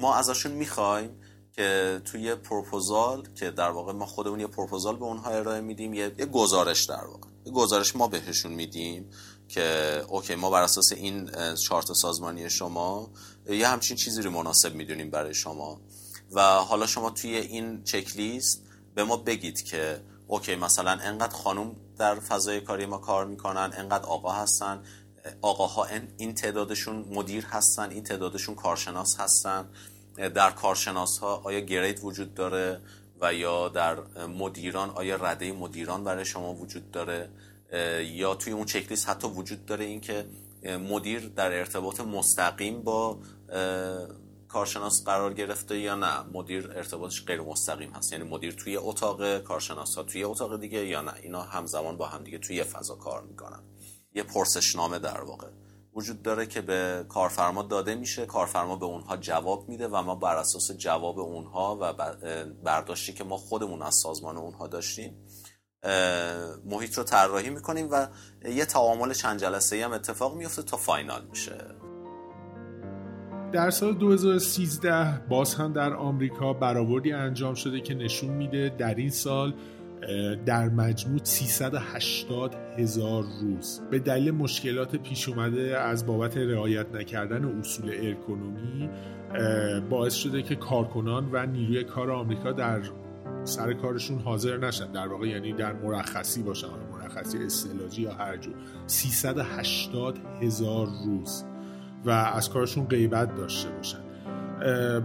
ما ازشون میخوایم که توی پروپوزال، که در واقع ما خودمون یه پروپوزال به اونها ارائه میدیم، یه گزارش در واقع یه گزارش ما بهشون میدیم که اوکی ما بر اساس این چارت سازمانی شما یه همچین چیزی رو مناسب میدونیم برای شما و حالا شما توی این چکلیست به ما بگید که اوکی مثلا انقدر خانم در فضای کاری ما کار میکنن، انقدر آقا هستن، آقاها این تعدادشون مدیر هستن، این تعدادشون کارشناس هستن، در کارشناس ها آیا گرید وجود داره و یا در مدیران آیا رده مدیران برای شما وجود داره، یا توی اون چکلیست حتی وجود داره این که مدیر در ارتباط مستقیم با کارشناس قرار گرفته یا نه، مدیر ارتباطش غیر مستقیم هست، یعنی مدیر توی اتاق، کارشناس ها توی اتاق دیگه یا نه، اینا همزمان با هم دیگه توی فضا کار میکنن. یه پرسشنامه در واقع وجود داره که به کارفرما داده میشه، کارفرما به اونها جواب میده و ما بر اساس جواب اونها و برداشتی که ما خودمون از سازمان اونها داشتیم محیط رو طراحی میکنیم و یه تعامل چند جلسه‌ای هم اتفاق میفته تا فاینال میشه. در سال دو هزار و سیزده باز هم در آمریکا برآوردی انجام شده که نشون میده در این سال در مجموع سیصد و هشتاد هزار روز به دلیل مشکلات پیش اومده از بابت رعایت نکردن اصول ارگونومی باعث شده که کارکنان و نیروی کار آمریکا در سر کارشون حاضر نشن، در واقع یعنی در مرخصی باشن، مرخصی استعلاجی یا هر جور. سیصد و هشتاد هزار روز و از کارشون غیبت داشته باشن.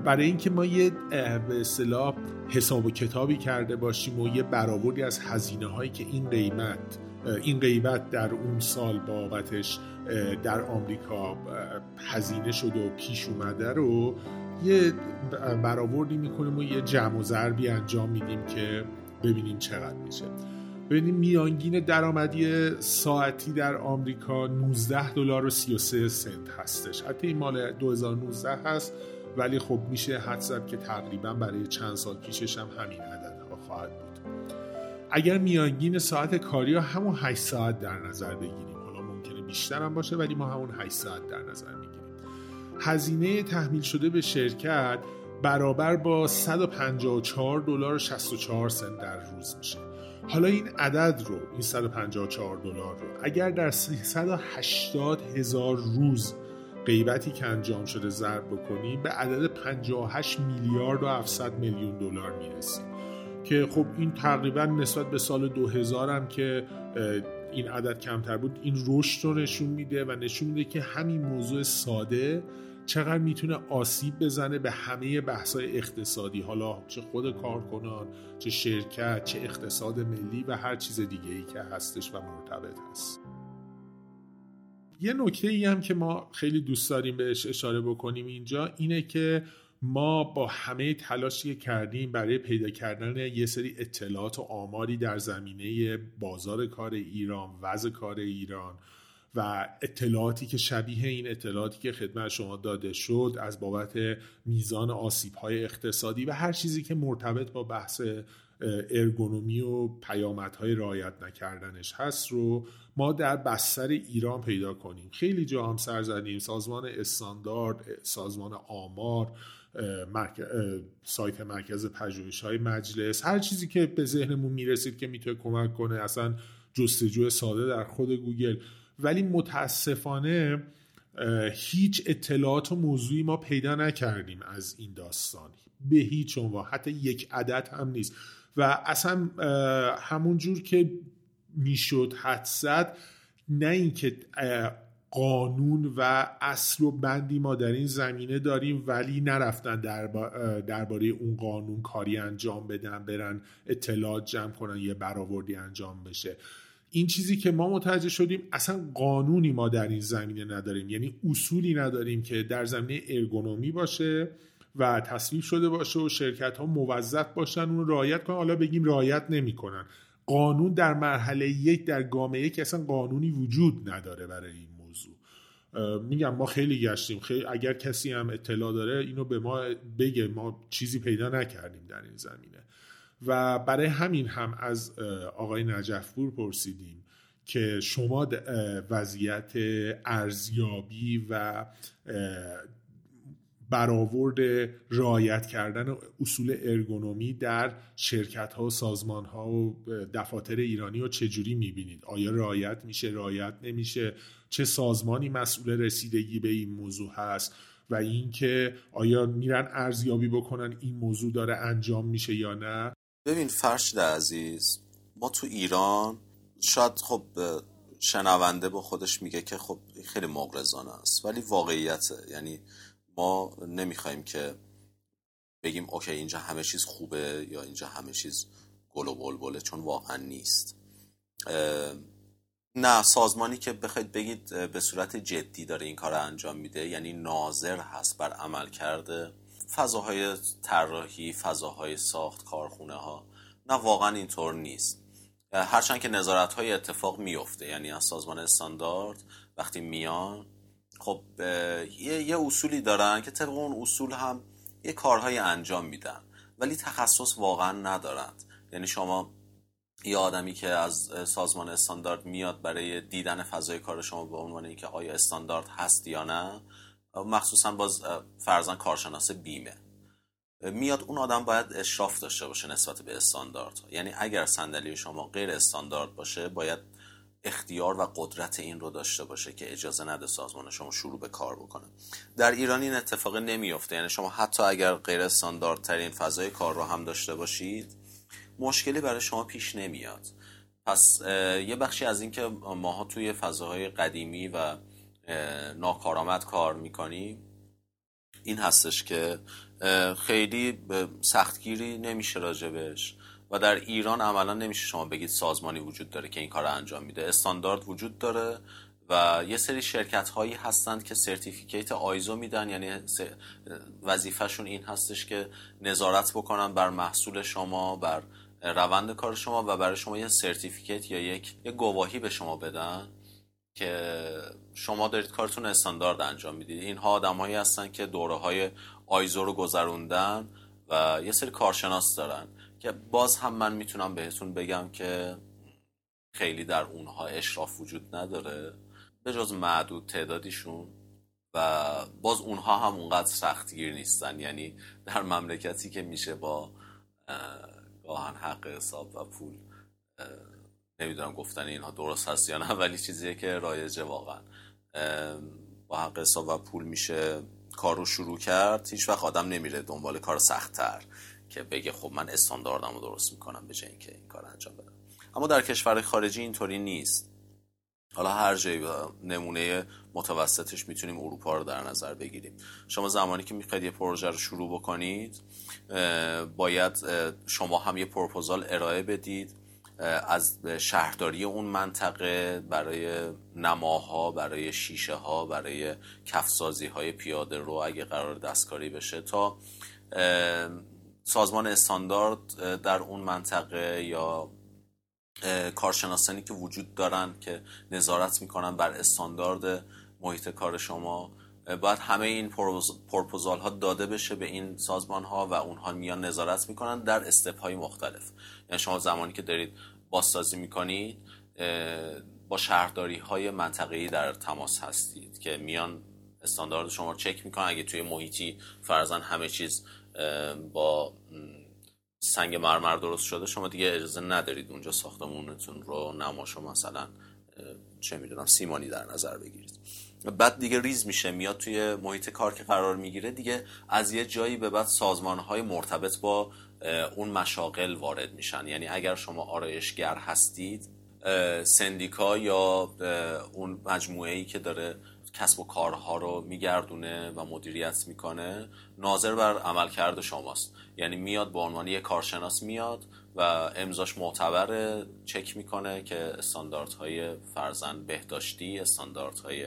برای اینکه ما یه به اصطلاح حساب و کتابی کرده باشیم و یه برآوردی از هزینه هایی که این قیمت این غیبت در اون سال بابتش در آمریکا هزینه شده و پیش اومده رو یه برآوردی میکنیم و یه جمع و ضربی انجام میدیم که ببینیم چقدر میشه. ببینیم میانگین درآمدی ساعتی در آمریکا نوزده دلار و سی و سه سنت هستش. حتی این مال دو هزار و نوزده هست ولی خب میشه حدس زد که تقریبا برای چند سال پیشش هم همین عددها خواهد بود. اگر میانگین ساعت کاری ها همون هشت ساعت در نظر بگیریم، حالا ممکنه بیشتر هم باشه ولی ما همون هشت ساعت در نظر میگیریم، هزینه تحمیل شده به شرکت برابر با صد و پنجاه و چهار دلار و شصت و چهار سنت در روز میشه. حالا این عدد رو، این صد و پنجاه و چهار دلار رو اگر در سیصد و هشتاد هزار روز غیبتی که انجام شده ضرب بکنی به عدد پنجاه و هشت میلیارد و هفتصد میلیون دلار میرسیم که خب این تقریبا نسبت به سال دو هزار هم که این عدد کمتر بود این رشد رو نشون میده و نشون میده که همین موضوع ساده چقدر میتونه آسیب بزنه به همه بحث‌های اقتصادی، حالا چه خود کارکنان، چه شرکت، چه اقتصاد ملی و هر چیز دیگه‌ای که هستش و مرتبط هست. یه نکته ای هم که ما خیلی دوست داریم بهش اشاره بکنیم اینجا اینه که ما با همه تلاشی کردیم برای پیدا کردن یه سری اطلاعات و آماری در زمینه بازار کار ایران، وضع کار ایران و اطلاعاتی که شبیه این اطلاعاتی که خدمت شما داده شد از بابت میزان آسیب‌های اقتصادی و هر چیزی که مرتبط با بحث ارگونومی و پیامدهای رعایت نکردنش هست رو ما در بستر ایران پیدا کنیم. خیلی جا هم سر زدیم، سازمان استاندارد، سازمان آمار، مرکز، سایت مرکز پژوهش‌های مجلس، هر چیزی که به ذهنمون میرسید که میتونه کمک کنه، اصلا جستجوی ساده در خود گوگل. ولی متاسفانه هیچ اطلاعات و موضوعی ما پیدا نکردیم از این داستانی به هیچ عنوان، حتی یک عدد هم نیست. و اصلا همون جور که میشد حد زد، نه اینکه قانون و اصل و بندی ما در این زمینه داریم ولی نرفتن درباره اون قانون کاری انجام بدن، برن اطلاعات جمع کنن، یه برآوردی انجام بشه. این چیزی که ما متوجه شدیم، اصلا قانونی ما در این زمینه نداریم، یعنی اصولی نداریم که در زمینه ارگونومی باشه و تصویب شده باشه و شرکت ها موظف باشن اون رعایت کنن. حالا بگیم رعایت نمی‌کنن، قانون در مرحله یک، در گام یک اصلا قانونی وجود نداره برای این موضوع. میگم ما خیلی گشتیم، خیلی اگر کسی هم اطلاع داره اینو به ما بگه، ما چیزی پیدا نکردیم در این زمینه. و برای همین هم از آقای نجف‌پور پرسیدیم که شما وضعیت ارزیابی و برآورد رعایت کردن اصول ارگونومی در شرکت‌ها و سازمان‌ها و دفاتر ایرانی رو چجوری می‌بینید؟ آیا رعایت میشه، رعایت نمیشه؟ چه سازمانی مسئول رسیدگی به این موضوع هست؟ و اینکه آیا میرن ارزیابی بکنن این موضوع داره انجام میشه یا نه؟ ببین فرشید عزیز، ما تو ایران شاید خب شنونده با خودش میگه که خب خیلی مغرضانه است، ولی واقعیته. یعنی ما نمیخوایم که بگیم اوکی اینجا همه چیز خوبه یا اینجا همه چیز گل و بلبله، چون واقعا نیست. نه سازمانی که بخواید بگید به صورت جدی داره این کار انجام میده، یعنی ناظر هست بر عمل کرده فضاهای طراحی، فضاهای ساخت، کارخونه ها، نه واقعا اینطور نیست. هرچند که نظارت های اتفاق میفته، یعنی از سازمان استاندارد وقتی میان خب یه, یه اصولی دارن که طبق اون اصول هم یه کارهای انجام میدن، ولی تخصص واقعا ندارند. یعنی شما یه آدمی که از سازمان استاندارد میاد برای دیدن فضای کار شما به عنوان اینکه آیا استاندارد هست یا نه، مخصوصا باز فرضاً کارشناس بیمه میاد، اون آدم باید اشراف داشته باشه نسبت به استاندارد. یعنی اگر صندلی شما غیر استاندارد باشه، باید اختیار و قدرت این رو داشته باشه که اجازه نده سازمان شما شروع به کار بکنه. در ایران این اتفاق نمیفته، یعنی شما حتی اگر غیر استاندارد ترین فضای کار رو هم داشته باشید، مشکلی برای شما پیش نمیاد. پس یه بخشی از این که ماها توی فضاهای قدیمی و ناکارآمد کار میکنیم این هستش که خیلی سختگیری نمیشه راجبش، و در ایران عملا نمیشه شما بگید سازمانی وجود داره که این کار انجام میده. استاندارد وجود داره و یه سری شرکت هایی هستند که سرتیفیکیت آیزو میدن، یعنی وظیفهشون این هستش که نظارت بکنن بر محصول شما، بر روند کار شما، و برای شما یه سرتیفیکیت یا یک یه گواهی به شما بدن که شما دارید کارتون استاندارد انجام میدید. اینها آدمایی هستن که دوره های آیزو رو گذروندن و یه سری کارشناس دارن که باز هم من میتونم بهتون بگم که خیلی در اونها اشراف وجود نداره به جز معدود تعدادیشون، و باز اونها هم اونقدر سختگیر نیستن. یعنی در مملکتی که میشه با گاهن حق حساب و پول، نمیدونم گفتن اینها درست هست یا نه، ولی چیزیه که رایجه واقعا، با حق حساب و پول میشه کار رو شروع کرد. هیچ وقت آدم نمیره دنبال کار سخت‌تر که بگه خب من استانداردم رو درست میکنم به جای اینکه این کار انجام بدم. اما در کشور خارجی اینطوری نیست. حالا هر جایی نمونه متوسطش میتونیم اروپا رو در نظر بگیریم. شما زمانی که میخواید یه پروژه رو شروع بکنید، باید شما هم یه پروپوزال ارائه بدید از شهرداری اون منطقه برای نماها، برای شیشه ها، برای کفسازی های پیاده رو اگه قرار دستکاری بشه، تا سازمان استاندارد در اون منطقه یا کارشناسانی که وجود دارن که نظارت میکنن بر استاندارد محیط کار شما باید همه این پروپوزال ها داده بشه به این سازمان ها و اونها میان نظارت میکنن در استپ های مختلف. یعنی شما زمانی که دارید بازسازی میکنید با شهرداری های منطقه‌ای در تماس هستید که میان استاندارد شما رو چک میکنن. اگه توی محیطی فرضاً همه چیز با سنگ مرمر درست شده، شما دیگه اجازه ندارید اونجا ساختمونتون رو نماشو مثلا چه میدونم سیمانی در نظر بگیرید. بعد دیگه ریز میشه میاد توی محیط کار که قرار میگیره، دیگه از یه جایی به بعد سازمانهای مرتبط با اون مشاغل وارد میشن. یعنی اگر شما آرایشگر هستید، سندیکا یا اون مجموعه‌ای که داره کسب و کارها رو میگردونه و مدیریت میکنه ناظر بر عملکرد شماست. یعنی میاد به عنوان یک کارشناس میاد و امضاش معتبره، چک میکنه که استانداردهای فرزن بهداشتی، استانداردهای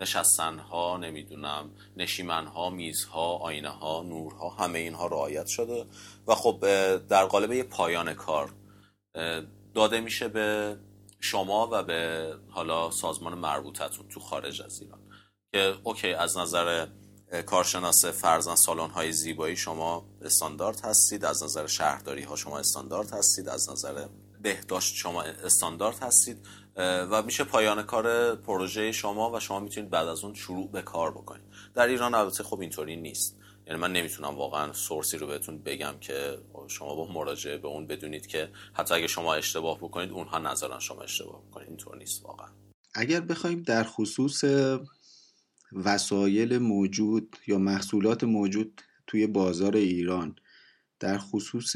نشستنها، نمیدونم نشیمنها، میزها، آینه‌ها، نورها، همه اینها رعایت شده و خب در قالب یه پایان کار داده میشه به شما و به حالا سازمان مربوطتون تو خارج از ایران که اوکی از نظر کارشناس فرزن سالن‌های زیبایی شما استاندارد هستید، از نظر شهرداری‌ها شما استاندارد هستید، از نظر بهداشت شما استاندارد هستید و میشه پایان کار پروژه شما و شما میتونید بعد از اون شروع به کار بکنید. در ایران البته خب اینطوری نیست. یعنی من نمیتونم واقعا سورسی رو بهتون بگم که شما با مراجعه به اون بدونید که حتی اگه شما اشتباه بکنید اونها نظرن شما اشتباه بکنید. اینطور نیست واقعا. اگر بخوایم در خصوص وسایل موجود یا محصولات موجود توی بازار ایران در خصوص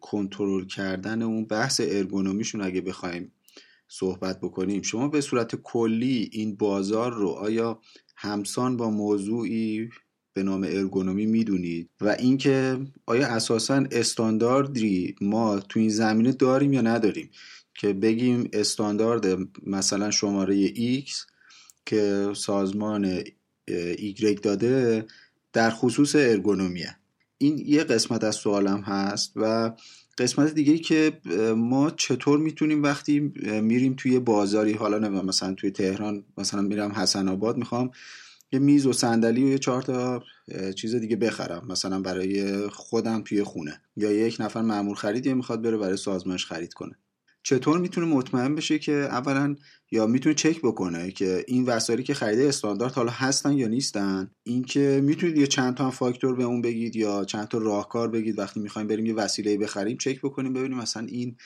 کنترل کردن اون بحث ارگونومیشون اگه بخوایم صحبت بکنیم، شما به صورت کلی این بازار رو آیا همسان با موضوعی به نام ارگونومی میدونید و اینکه آیا اساساً استانداردی ما تو این زمینه داریم یا نداریم که بگیم استاندارد مثلا شماره ایکس که سازمان ایگرگ داده در خصوص ارگونومیه؟ این یه قسمت از سوالم هست و قسمت دیگه که ما چطور میتونیم وقتی میریم توی بازاری، حالا نه مثلا توی تهران، مثلا میرم حسن آباد میخوام یه میز و صندلی و یه چهار تا چیز دیگه بخرم مثلا برای خودم توی خونه، یا یک نفر مأمور خریدیه میخواد بره برای سازمانش خرید کنه، چطور میتونه مطمئن بشه که اولا یا میتونه چک بکنه که این وسایلی که خریده استاندارد حالا هستن یا نیستن؟ اینکه میتونید یه چند تا فاکتور به اون بگید یا چند تا راهکار بگید وقتی میخوایم بریم یه وسیله بخریم چک بکنیم ببینیم مثلا این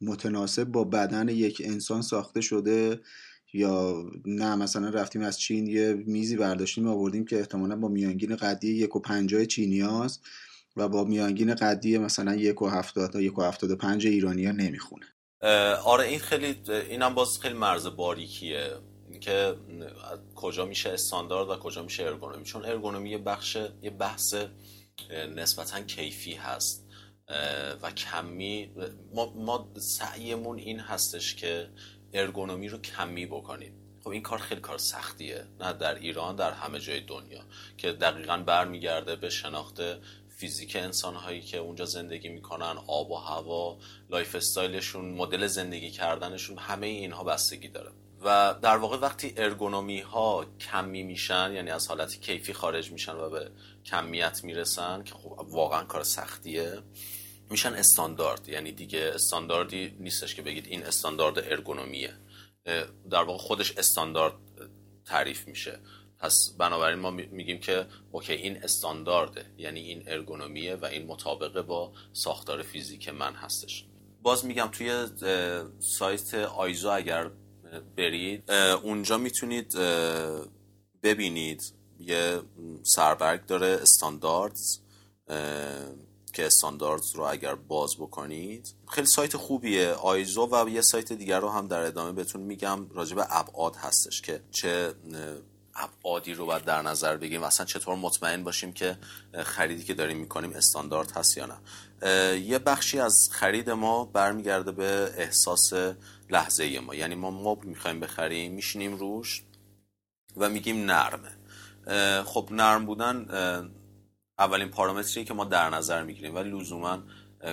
متناسب با بدن یک انسان ساخته شده یا نه. مثلا رفتیم از چین یه میزی برداشتیم آوردیم که احتمالاً با میانگین قدی یک و پنجاه چینیاست و با میانگین قدی مثلا یک و هفتاد تا یک و هفتاد و پنج ایرانی‌ها نمیخونه. آره این خیلی، اینم باز خیلی مرز باریکیه که کجا میشه استاندارد و کجا میشه ارگونومی، چون ارگونومی یه بخش یه بحث نسبتاً کیفی هست و کمی ما, ما سعیمون این هستش که ارگونومی رو کمی بکنیم. خب این کار خیلی کار سختیه، نه در ایران، در همه جای دنیا، که دقیقاً برمیگرده به شناخت فیزیک انسان‌هایی که اونجا زندگی میکنن، آب و هوا، لایف استایلشون، مدل زندگی کردنشون، همه اینها بستگی داره و در واقع وقتی ارگونومی ها کمی میشن، یعنی از حالت کیفی خارج میشن و به کمیت میرسن که خب واقعا کار سختیه، میشن استاندارد. یعنی دیگه استانداردی نیستش که بگید این استاندارد ارگونومیه، در واقع خودش استاندارد تعریف میشه. پس بنابراین ما میگیم که اوکی این استاندارده، یعنی این ارگونومیه و این مطابقه با ساختار فیزیک من هستش. باز میگم توی سایت آیزو اگر برید اونجا میتونید ببینید یه سربرگ داره استانداردز که استانداردز رو اگر باز بکنید خیلی سایت خوبیه آیزو. و یه سایت دیگر رو هم در ادامه بهتون میگم راجع به ابعاد هستش که چه ابعادی رو باید در نظر بگیریم، اصلا چطور مطمئن باشیم که خریدی که داریم میکنیم استاندارد هست یا نه. یه بخشی از خرید ما برمیگرده به احساس لحظه‌ای ما. یعنی ما مبل میخوایم بخریم، میشینیم روش و میگیم نرمه. خب نرم بودن اولین پارامتریه که ما در نظر میگیریم ولی لزوما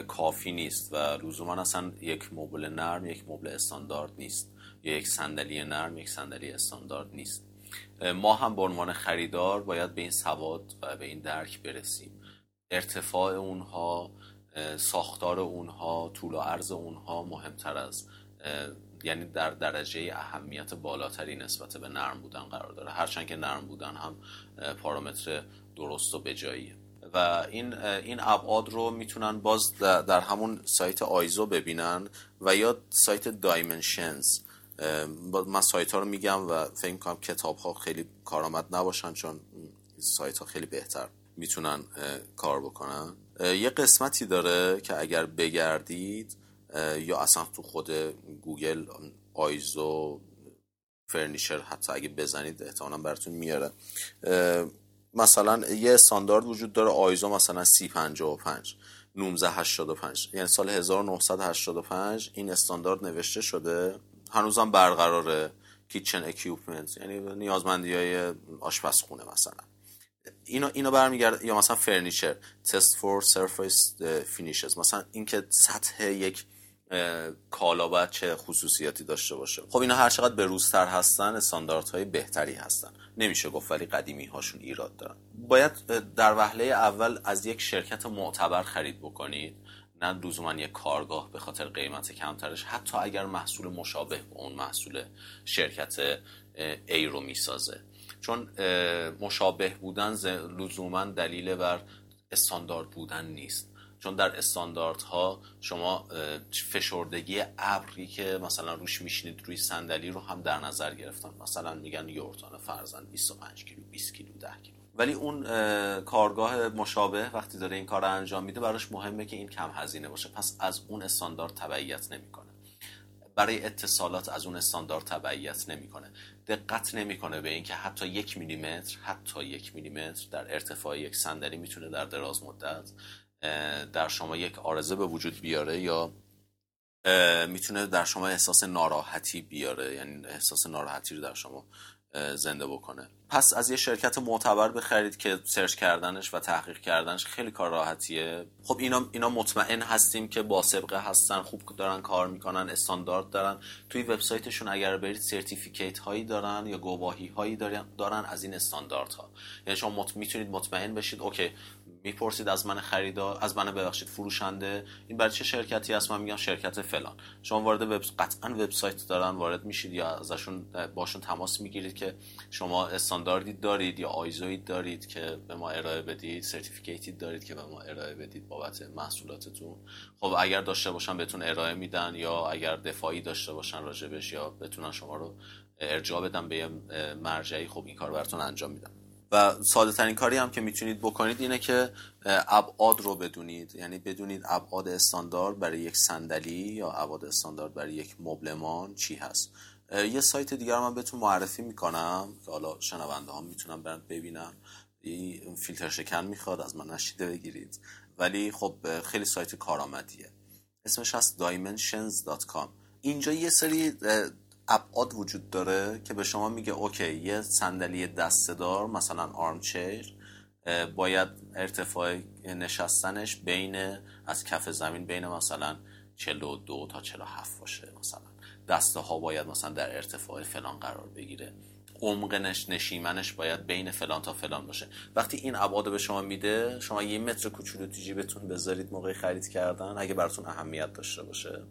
کافی نیست و لزوما اصلا یک مبل نرم یک مبل استاندارد نیست یا یک صندلی نرم یک صندلی استاندارد نیست. ما هم به عنوان خریدار باید به این سواد و به این درک برسیم. ارتفاع اونها، ساختار اونها، طول و عرض اونها مهمتر از، یعنی در درجه اهمیت بالاتری نسبت به نرم بودن قرار داره، هرچند که نرم بودن هم پارامتر درست و بجاییه. و این این ابعاد رو میتونن باز در همون سایت آیزو ببینن و یا سایت دایمنشنز. من سایت ها رو میگم و فکر میکنم کتاب ها خیلی کارآمد نباشن، چون سایت ها خیلی بهتر میتونن کار بکنن. یه قسمتی داره که اگر بگردید یا اصلا تو خود گوگل آیزو فرنیچر حتی اگه بزنید احتمالا براتون میاره. مثلا یه استاندارد وجود داره آیزو مثلا سی پنجاه و پنج نوزده هشتاد و پنج، یعنی سال هزار و نهصد و هشتاد و پنج این استاندارد نوشته شده، هنوزم برقراره. کیچن اکیوپمنت یعنی نیازمندی‌های آشپزخونه، مثلا اینو اینو برمیگرده، یا مثلا فرنیچر تست فور سرفیس فینیشز، مثلا اینکه سطح یک کالابد چه خصوصیاتی داشته باشه. خب اینا هر چقدر بروزتر هستن استانداردهای بهتری هستن، نمیشه گفت، ولی قدیمی هاشون ایراد دارن. باید در وهله اول از یک شرکت معتبر خرید بکنید، نه لزوما یک کارگاه به خاطر قیمت کمترش، حتی اگر محصول مشابه به اون محصول شرکت ای رو میسازه، چون مشابه بودن لزوما دلیل بر استاندارد بودن نیست. چون در استانداردها شما فشردگی ابری که مثلا روش میشینید روی صندلی رو هم در نظر گرفتن، مثلا میگن یورتان فرزند بیست و پنج کیلو، بیست کیلو، ده کیلو. ولی اون کارگاه مشابه وقتی داره این کار رو انجام میده براش مهمه که این کم هزینه باشه، پس از اون استاندارد تبعیت نمیکنه، برای اتصالات از اون استاندارد تبعیت نمیکنه، دقت نمیکنه به اینکه حتی یک میلیمتر حتی یک میلیمتر در ارتفاع یک صندلی میتونه در دراز مدت در شما یک عارضه به وجود بیاره، یا میتونه در شما احساس ناراحتی بیاره، یعنی احساس ناراحتی رو در شما زنده بکنه. پس از یه شرکت معتبر بخرید که سرچ کردنش و تحقیق کردنش خیلی کار راحتیه. خب اینا اینا مطمئن هستیم که با سابقه هستن، خوب دارن کار میکنن، استاندارد دارن. توی وبسایتشون اگر برید سرتیفیکیت هایی دارن یا گواهی هایی دارن از این استاندارد ها، یعنی شما مط... میتونید مطمئن بشید. اوکی، میپرسید از من خریدار، از من ببخشید فروشنده، این برای چه شرکتی است؟ من میگم شرکت فلان. شما وارد وب قطعاً وبسایت دارن وارد میشید یا ازشون باشون تماس میگیرید که شما استانداردی دارید یا آیزویی دارید که به ما ارائه بدید، سرتیفیکیتی دارید که به ما ارائه بدید بابت محصولاتتون. خب اگر داشته باشن بهتون ارائه میدن، یا اگر دفاعی داشته باشن راجبش یا بتونن شما رو ارجاع بدن به مرجعی، خب این کار براتون انجام میدن. و ساده ترین کاری هم که میتونید بکنید اینه که ابعاد رو بدونید، یعنی بدونید ابعاد استاندارد برای یک صندلی یا ابعاد استاندارد برای یک مبلمان چی هست. یه سایت دیگر من بهتون معرفی میکنم که حالا شنونده ها میتونن برن ببینن، این فیلتر شکن میخواد، از من نشیده بگیرید، ولی خب خیلی سایت کارآمدیه، اسمش هست دایمنشنز دات کام. اینجا یه سری ابعاد وجود داره که به شما میگه اوکی یه صندلی دسته‌دار مثلا آرمچیر باید ارتفاع نشستنش بین از کف زمین بین مثلا چهل و دو تا چهل و هفت باشه، مثلا دسته ها باید مثلا در ارتفاع فلان قرار بگیره، عمق نشیمنش باید بین فلان تا فلان باشه. وقتی این ابعاد به شما میده، شما یه متر کوچولو تو جیبتون بذارید موقع خرید کردن، اگه براتون اهمیت داشته باشه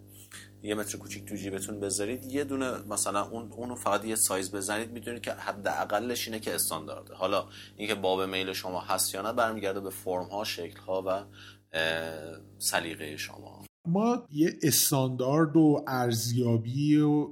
یه متر کوچیک تو جیبتون بذارید، یه دونه مثلا اون اونو فقط یه سایز بزنید، میدونید که حداقلش اینه که استاندارده. حالا اینکه باب میل شما هست یا نه برمیگرده به فرم ها، شکل ها و سلیقه شما. ما یه استاندارد و ارزیابی و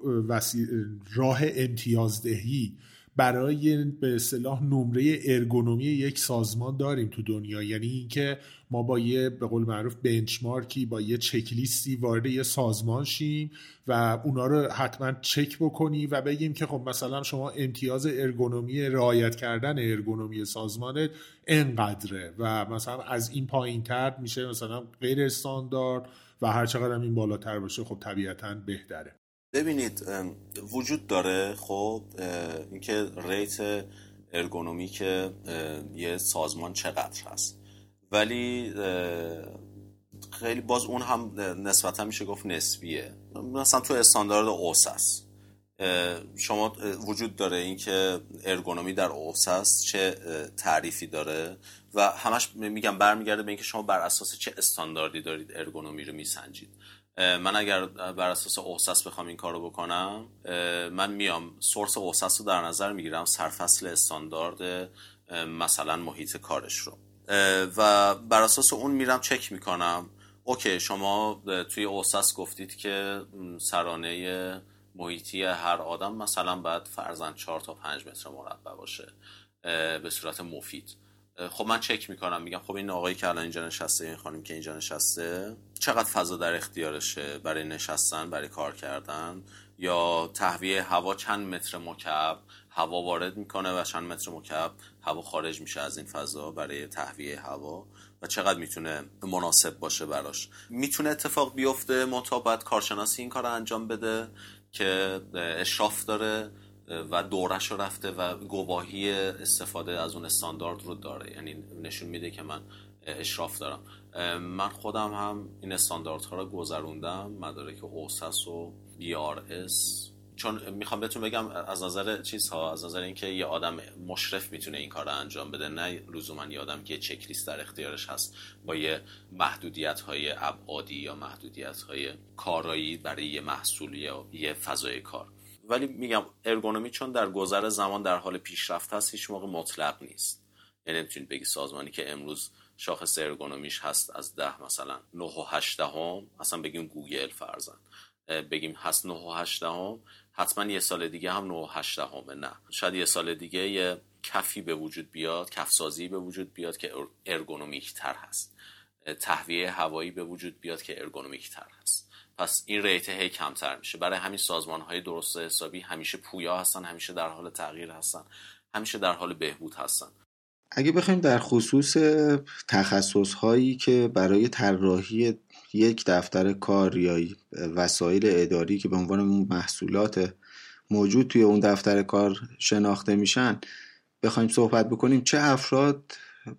راه امتیازدهی برای به اصطلاح نمره ارگونومی یک سازمان داریم تو دنیا، یعنی اینکه ما با یه به قول معروف بنچمارکی، با یه چکلیستی وارد یه سازمان شیم و اونا رو حتما چک بکنی و بگیم که خب مثلا شما امتیاز ارگونومی، رعایت کردن ارگونومی سازمانت اینقدره و مثلا از این پایین‌تر میشه مثلا غیر استاندارد و هر چقدر این بالاتر باشه خب طبیعتاً بهتره. ببینید وجود داره خب اینکه ریت ارگونومی که یه سازمان چقدر هست، ولی خیلی باز اون هم نسبتا میشه گفت نسبیه. مثلا تو استاندارد اوسا شما وجود داره، این که ارگونومی در اوساس چه تعریفی داره و همش میگم برمیگرده به اینکه شما بر اساس چه استانداردی دارید ارگونومی رو میسنجید. من اگر بر اساس اوساس بخوام این کارو بکنم، من میام سورس اوساس رو در نظر میگیرم، سرفصل استاندارد مثلا محیط کارش رو، و بر اساس اون میرم چک میکنم اوکی شما توی اوساس گفتید که سرانه محیطی هر آدم مثلا باید فرضاً چهار تا پنج متر مربع باشه به صورت مفید. خب من چک میکنم، میگم خب این آقایی که الان اینجا نشسته، این خانمی که اینجا نشسته، چقدر فضا در اختیارشه برای نشستن، برای کار کردن، یا تهویه هوا چند متر مکعب هوا وارد میکنه و چند متر مکعب هوا خارج میشه از این فضا برای تهویه هوا و چقدر میتونه مناسب باشه براش. میتونه اتفاق بیفته مطابق کارشناسی این کار انجام بده که اشراف داره و دورش رو رفته و گواهی استفاده از اون استاندارد رو داره، یعنی نشون میده که من اشراف دارم. من خودم هم این استانداردها رو گذروندم، مدارک اوساس و بی آر اس، چون میخوام بهتون بگم از نظر چیزها، از نظر اینکه یه آدم مشرف میتونه این کار رو انجام بده، نه لزوما یه آدم که چک لیست در اختیارش هست با یه محدودیت‌های ابعادی یا محدودیت‌های کارایی برای یه محصول یا یه فضای کار. ولی میگم ارگونومی چون در گذر زمان در حال پیشرفت هست، هیچ موقع مطلق نیست. یعنی نمیتونید بگی سازمانی که امروز شاخص ارگونومیش هست از ده مثلا نه و هشت دهم، مثلا بگیم گوگل فرضاً بگیم هست نه و هشت دهم، حتما یه سال دیگه هم نه و هشت دهم نه، شاید یه سال دیگه یه کفی به وجود بیاد، کفسازی به وجود بیاد که ارگونومیک تر هست، تهویه هوایی به وجود بیاد که ارگونومیک تر هست، پس این ریت هی کمتر میشه. برای همین سازمان های درست حسابی همیشه پویا هستن، همیشه در حال تغییر هستن، همیشه در حال بهبود هستن. اگه بخوایم در خصوص تخصص هایی که برای طراحی یک دفتر کار یا وسایل اداری که به عنوان محصولات موجود توی اون دفتر کار شناخته میشن بخوایم صحبت بکنیم، چه افراد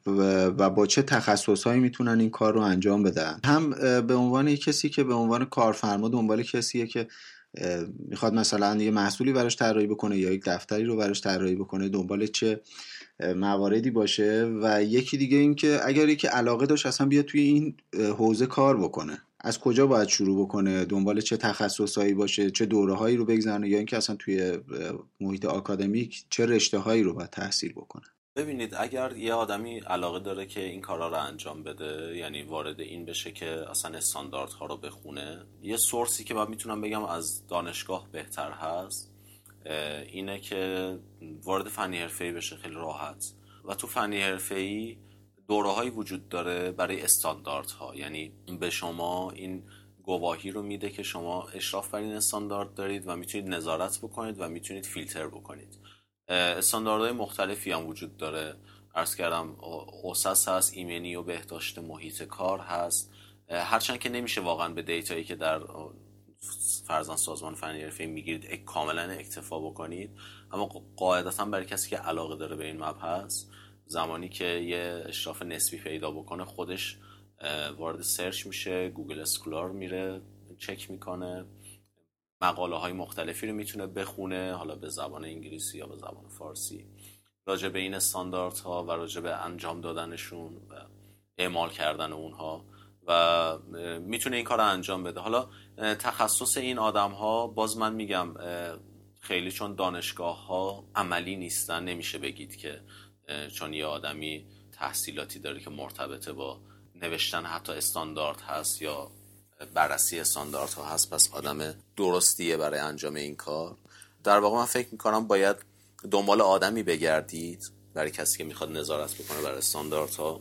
و با چه تخصصهایی میتونن این کار رو انجام بدن؟ هم به عنوان کسی که به عنوان کارفرما دنبال کسیه که میخواد مثلا یه محصولی براش طراحی بکنه یا یک دفتری رو براش طراحی بکنه، دنبال چه مواردی باشه، و یکی دیگه این که اگر یکی علاقه داشت اصلا بیا توی این حوزه کار بکنه، از کجا باید شروع بکنه، دنبال چه تخصصایی باشه، چه دوره‌هایی رو بگذرونه، یا اینکه اصلا توی محیط آکادمیک چه رشته‌هایی رو باید تحصیل بکنه. ببینید اگر یه آدمی علاقه داره که این کارا رو انجام بده، یعنی وارد این بشه که اصلا استانداردها رو بخونه، یه سورسی که من میتونم بگم از دانشگاه بهتر هست اینه که وارد فنی حرفه‌ای بشه خیلی راحت. و تو فنی حرفه‌ای دوره‌هایی وجود داره برای استانداردها، یعنی به شما این گواهی رو میده که شما اشراف بر این استاندارد دارید و میتونید نظارت بکنید و میتونید فیلتر بکنید. استانداردهای مختلفی هم وجود داره، عرض کردم اوساس هست، ایمنی و بهداشت محیط کار هست، هرچند که نمیشه واقعا به دیتایی که در فرضاً سازمان فنی حرفه‌ای میگیرید کاملا اکتفا بکنید، اما قاعدتاً برای کسی که علاقه داره به این مبحث، زمانی که یه اشراف نسبی پیدا بکنه خودش وارد سرچ میشه، گوگل اسکولار میره چک میکنه، مقاله های مختلفی رو میتونه بخونه، حالا به زبان انگلیسی یا به زبان فارسی، راجع به این استانداردها و راجع به انجام دادنشون و اعمال کردن اونها، و میتونه این کار رو انجام بده. حالا تخصص این آدم ها باز من میگم خیلی چون دانشگاه ها عملی نیستن نمیشه بگید که چون یه آدمی تحصیلاتی داره که مرتبطه با نوشتن حتی استاندارد هست یا بررسی استاندارد ها هست پس آدم درستیه برای انجام این کار. در واقع من فکر میکنم باید دنبال آدمی بگردید برای کسی که میخواد نظارت بکنه برای استاندارد ها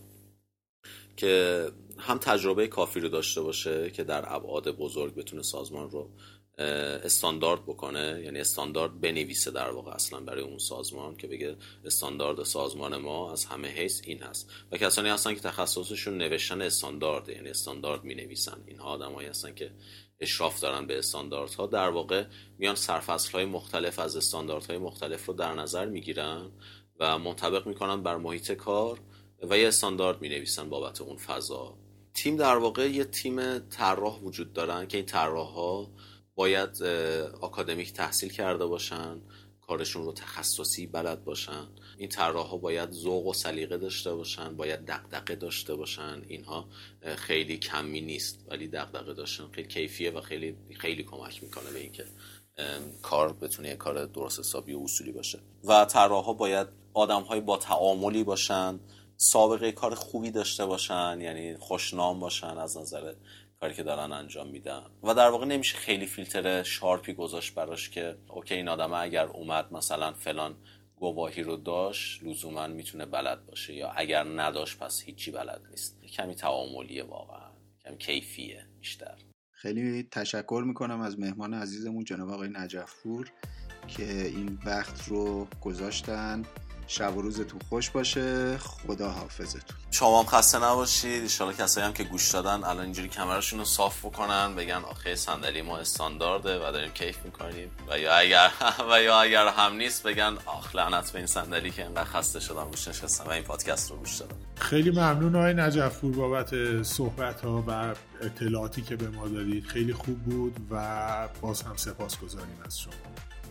که هم تجربه کافی رو داشته باشه که در ابعاد بزرگ بتونه سازمان رو استاندارد بکنه، یعنی استاندارد بنویسه در واقع اصلا برای اون سازمان که بگه استاندارد سازمان ما از همه حیث این هست، و کسانی هستن که تخصصشون نوشتن استاندارد، یعنی استاندارد مینویسن. اینها آدمایی هستن که اشراف دارن به استانداردها، در واقع میان سرفصل‌های مختلف از استانداردهای مختلف رو در نظر میگیرن و منطبق میکنن بر محیط کار و یه استاندارد مینویسن بابت اون فضا. تیم در واقع یه تیم طراح وجود دارن که این طراح‌ها باید آکادمیک تحصیل کرده باشن، کارشون رو تخصصی بلد باشن، این طراح‌ها باید ذوق و سلیقه داشته باشن، باید دغدغه داشته باشن. اینها خیلی کمی نیست، ولی دغدغه داشتن خیلی کیفیه و خیلی خیلی کمک میکنه به اینکه کار بتونه یه کار درست حسابی و اصولی باشه. و طراح‌ها باید آدم‌های با تعاملی باشن، سابقه کار خوبی داشته باشن، یعنی خوشنام باشن از نظر کاری که دارن انجام میدن. و در واقع نمیشه خیلی فیلتر شارپی گذاشت براش که اوکی این آدمه اگر اومد مثلا فلان گواهی رو داشت لزوما میتونه بلد باشه، یا اگر نداشت پس هیچی بلد نیست. کمی تعاملیه، واقعا کمی کیفیه بیشتر. خیلی تشکر میکنم از مهمان عزیزمون جناب آقای نجف‌پور که این وقت رو گذاشتن. شب و روزتون خوش باشه، خدا حافظتون. شما هم خسته نباشید. ان شاءالله کسایی هم که گوش دادن الان اینجوری کمرشون رو صاف بکنن، بگن آخه صندلی ما استاندارده و داریم کیف میکنیم، و یا اگر و یا اگر هم نیست بگن آخ لعنت به این صندلی که انقدر خسته شدم روش نشستم و این پادکست رو گوش دادم. خیلی ممنون آقای نجف‌پور بابت صحبت‌ها و اطلاعاتی که به ما دادید، خیلی خوب بود و باز هم سپاسگزاریم از شما.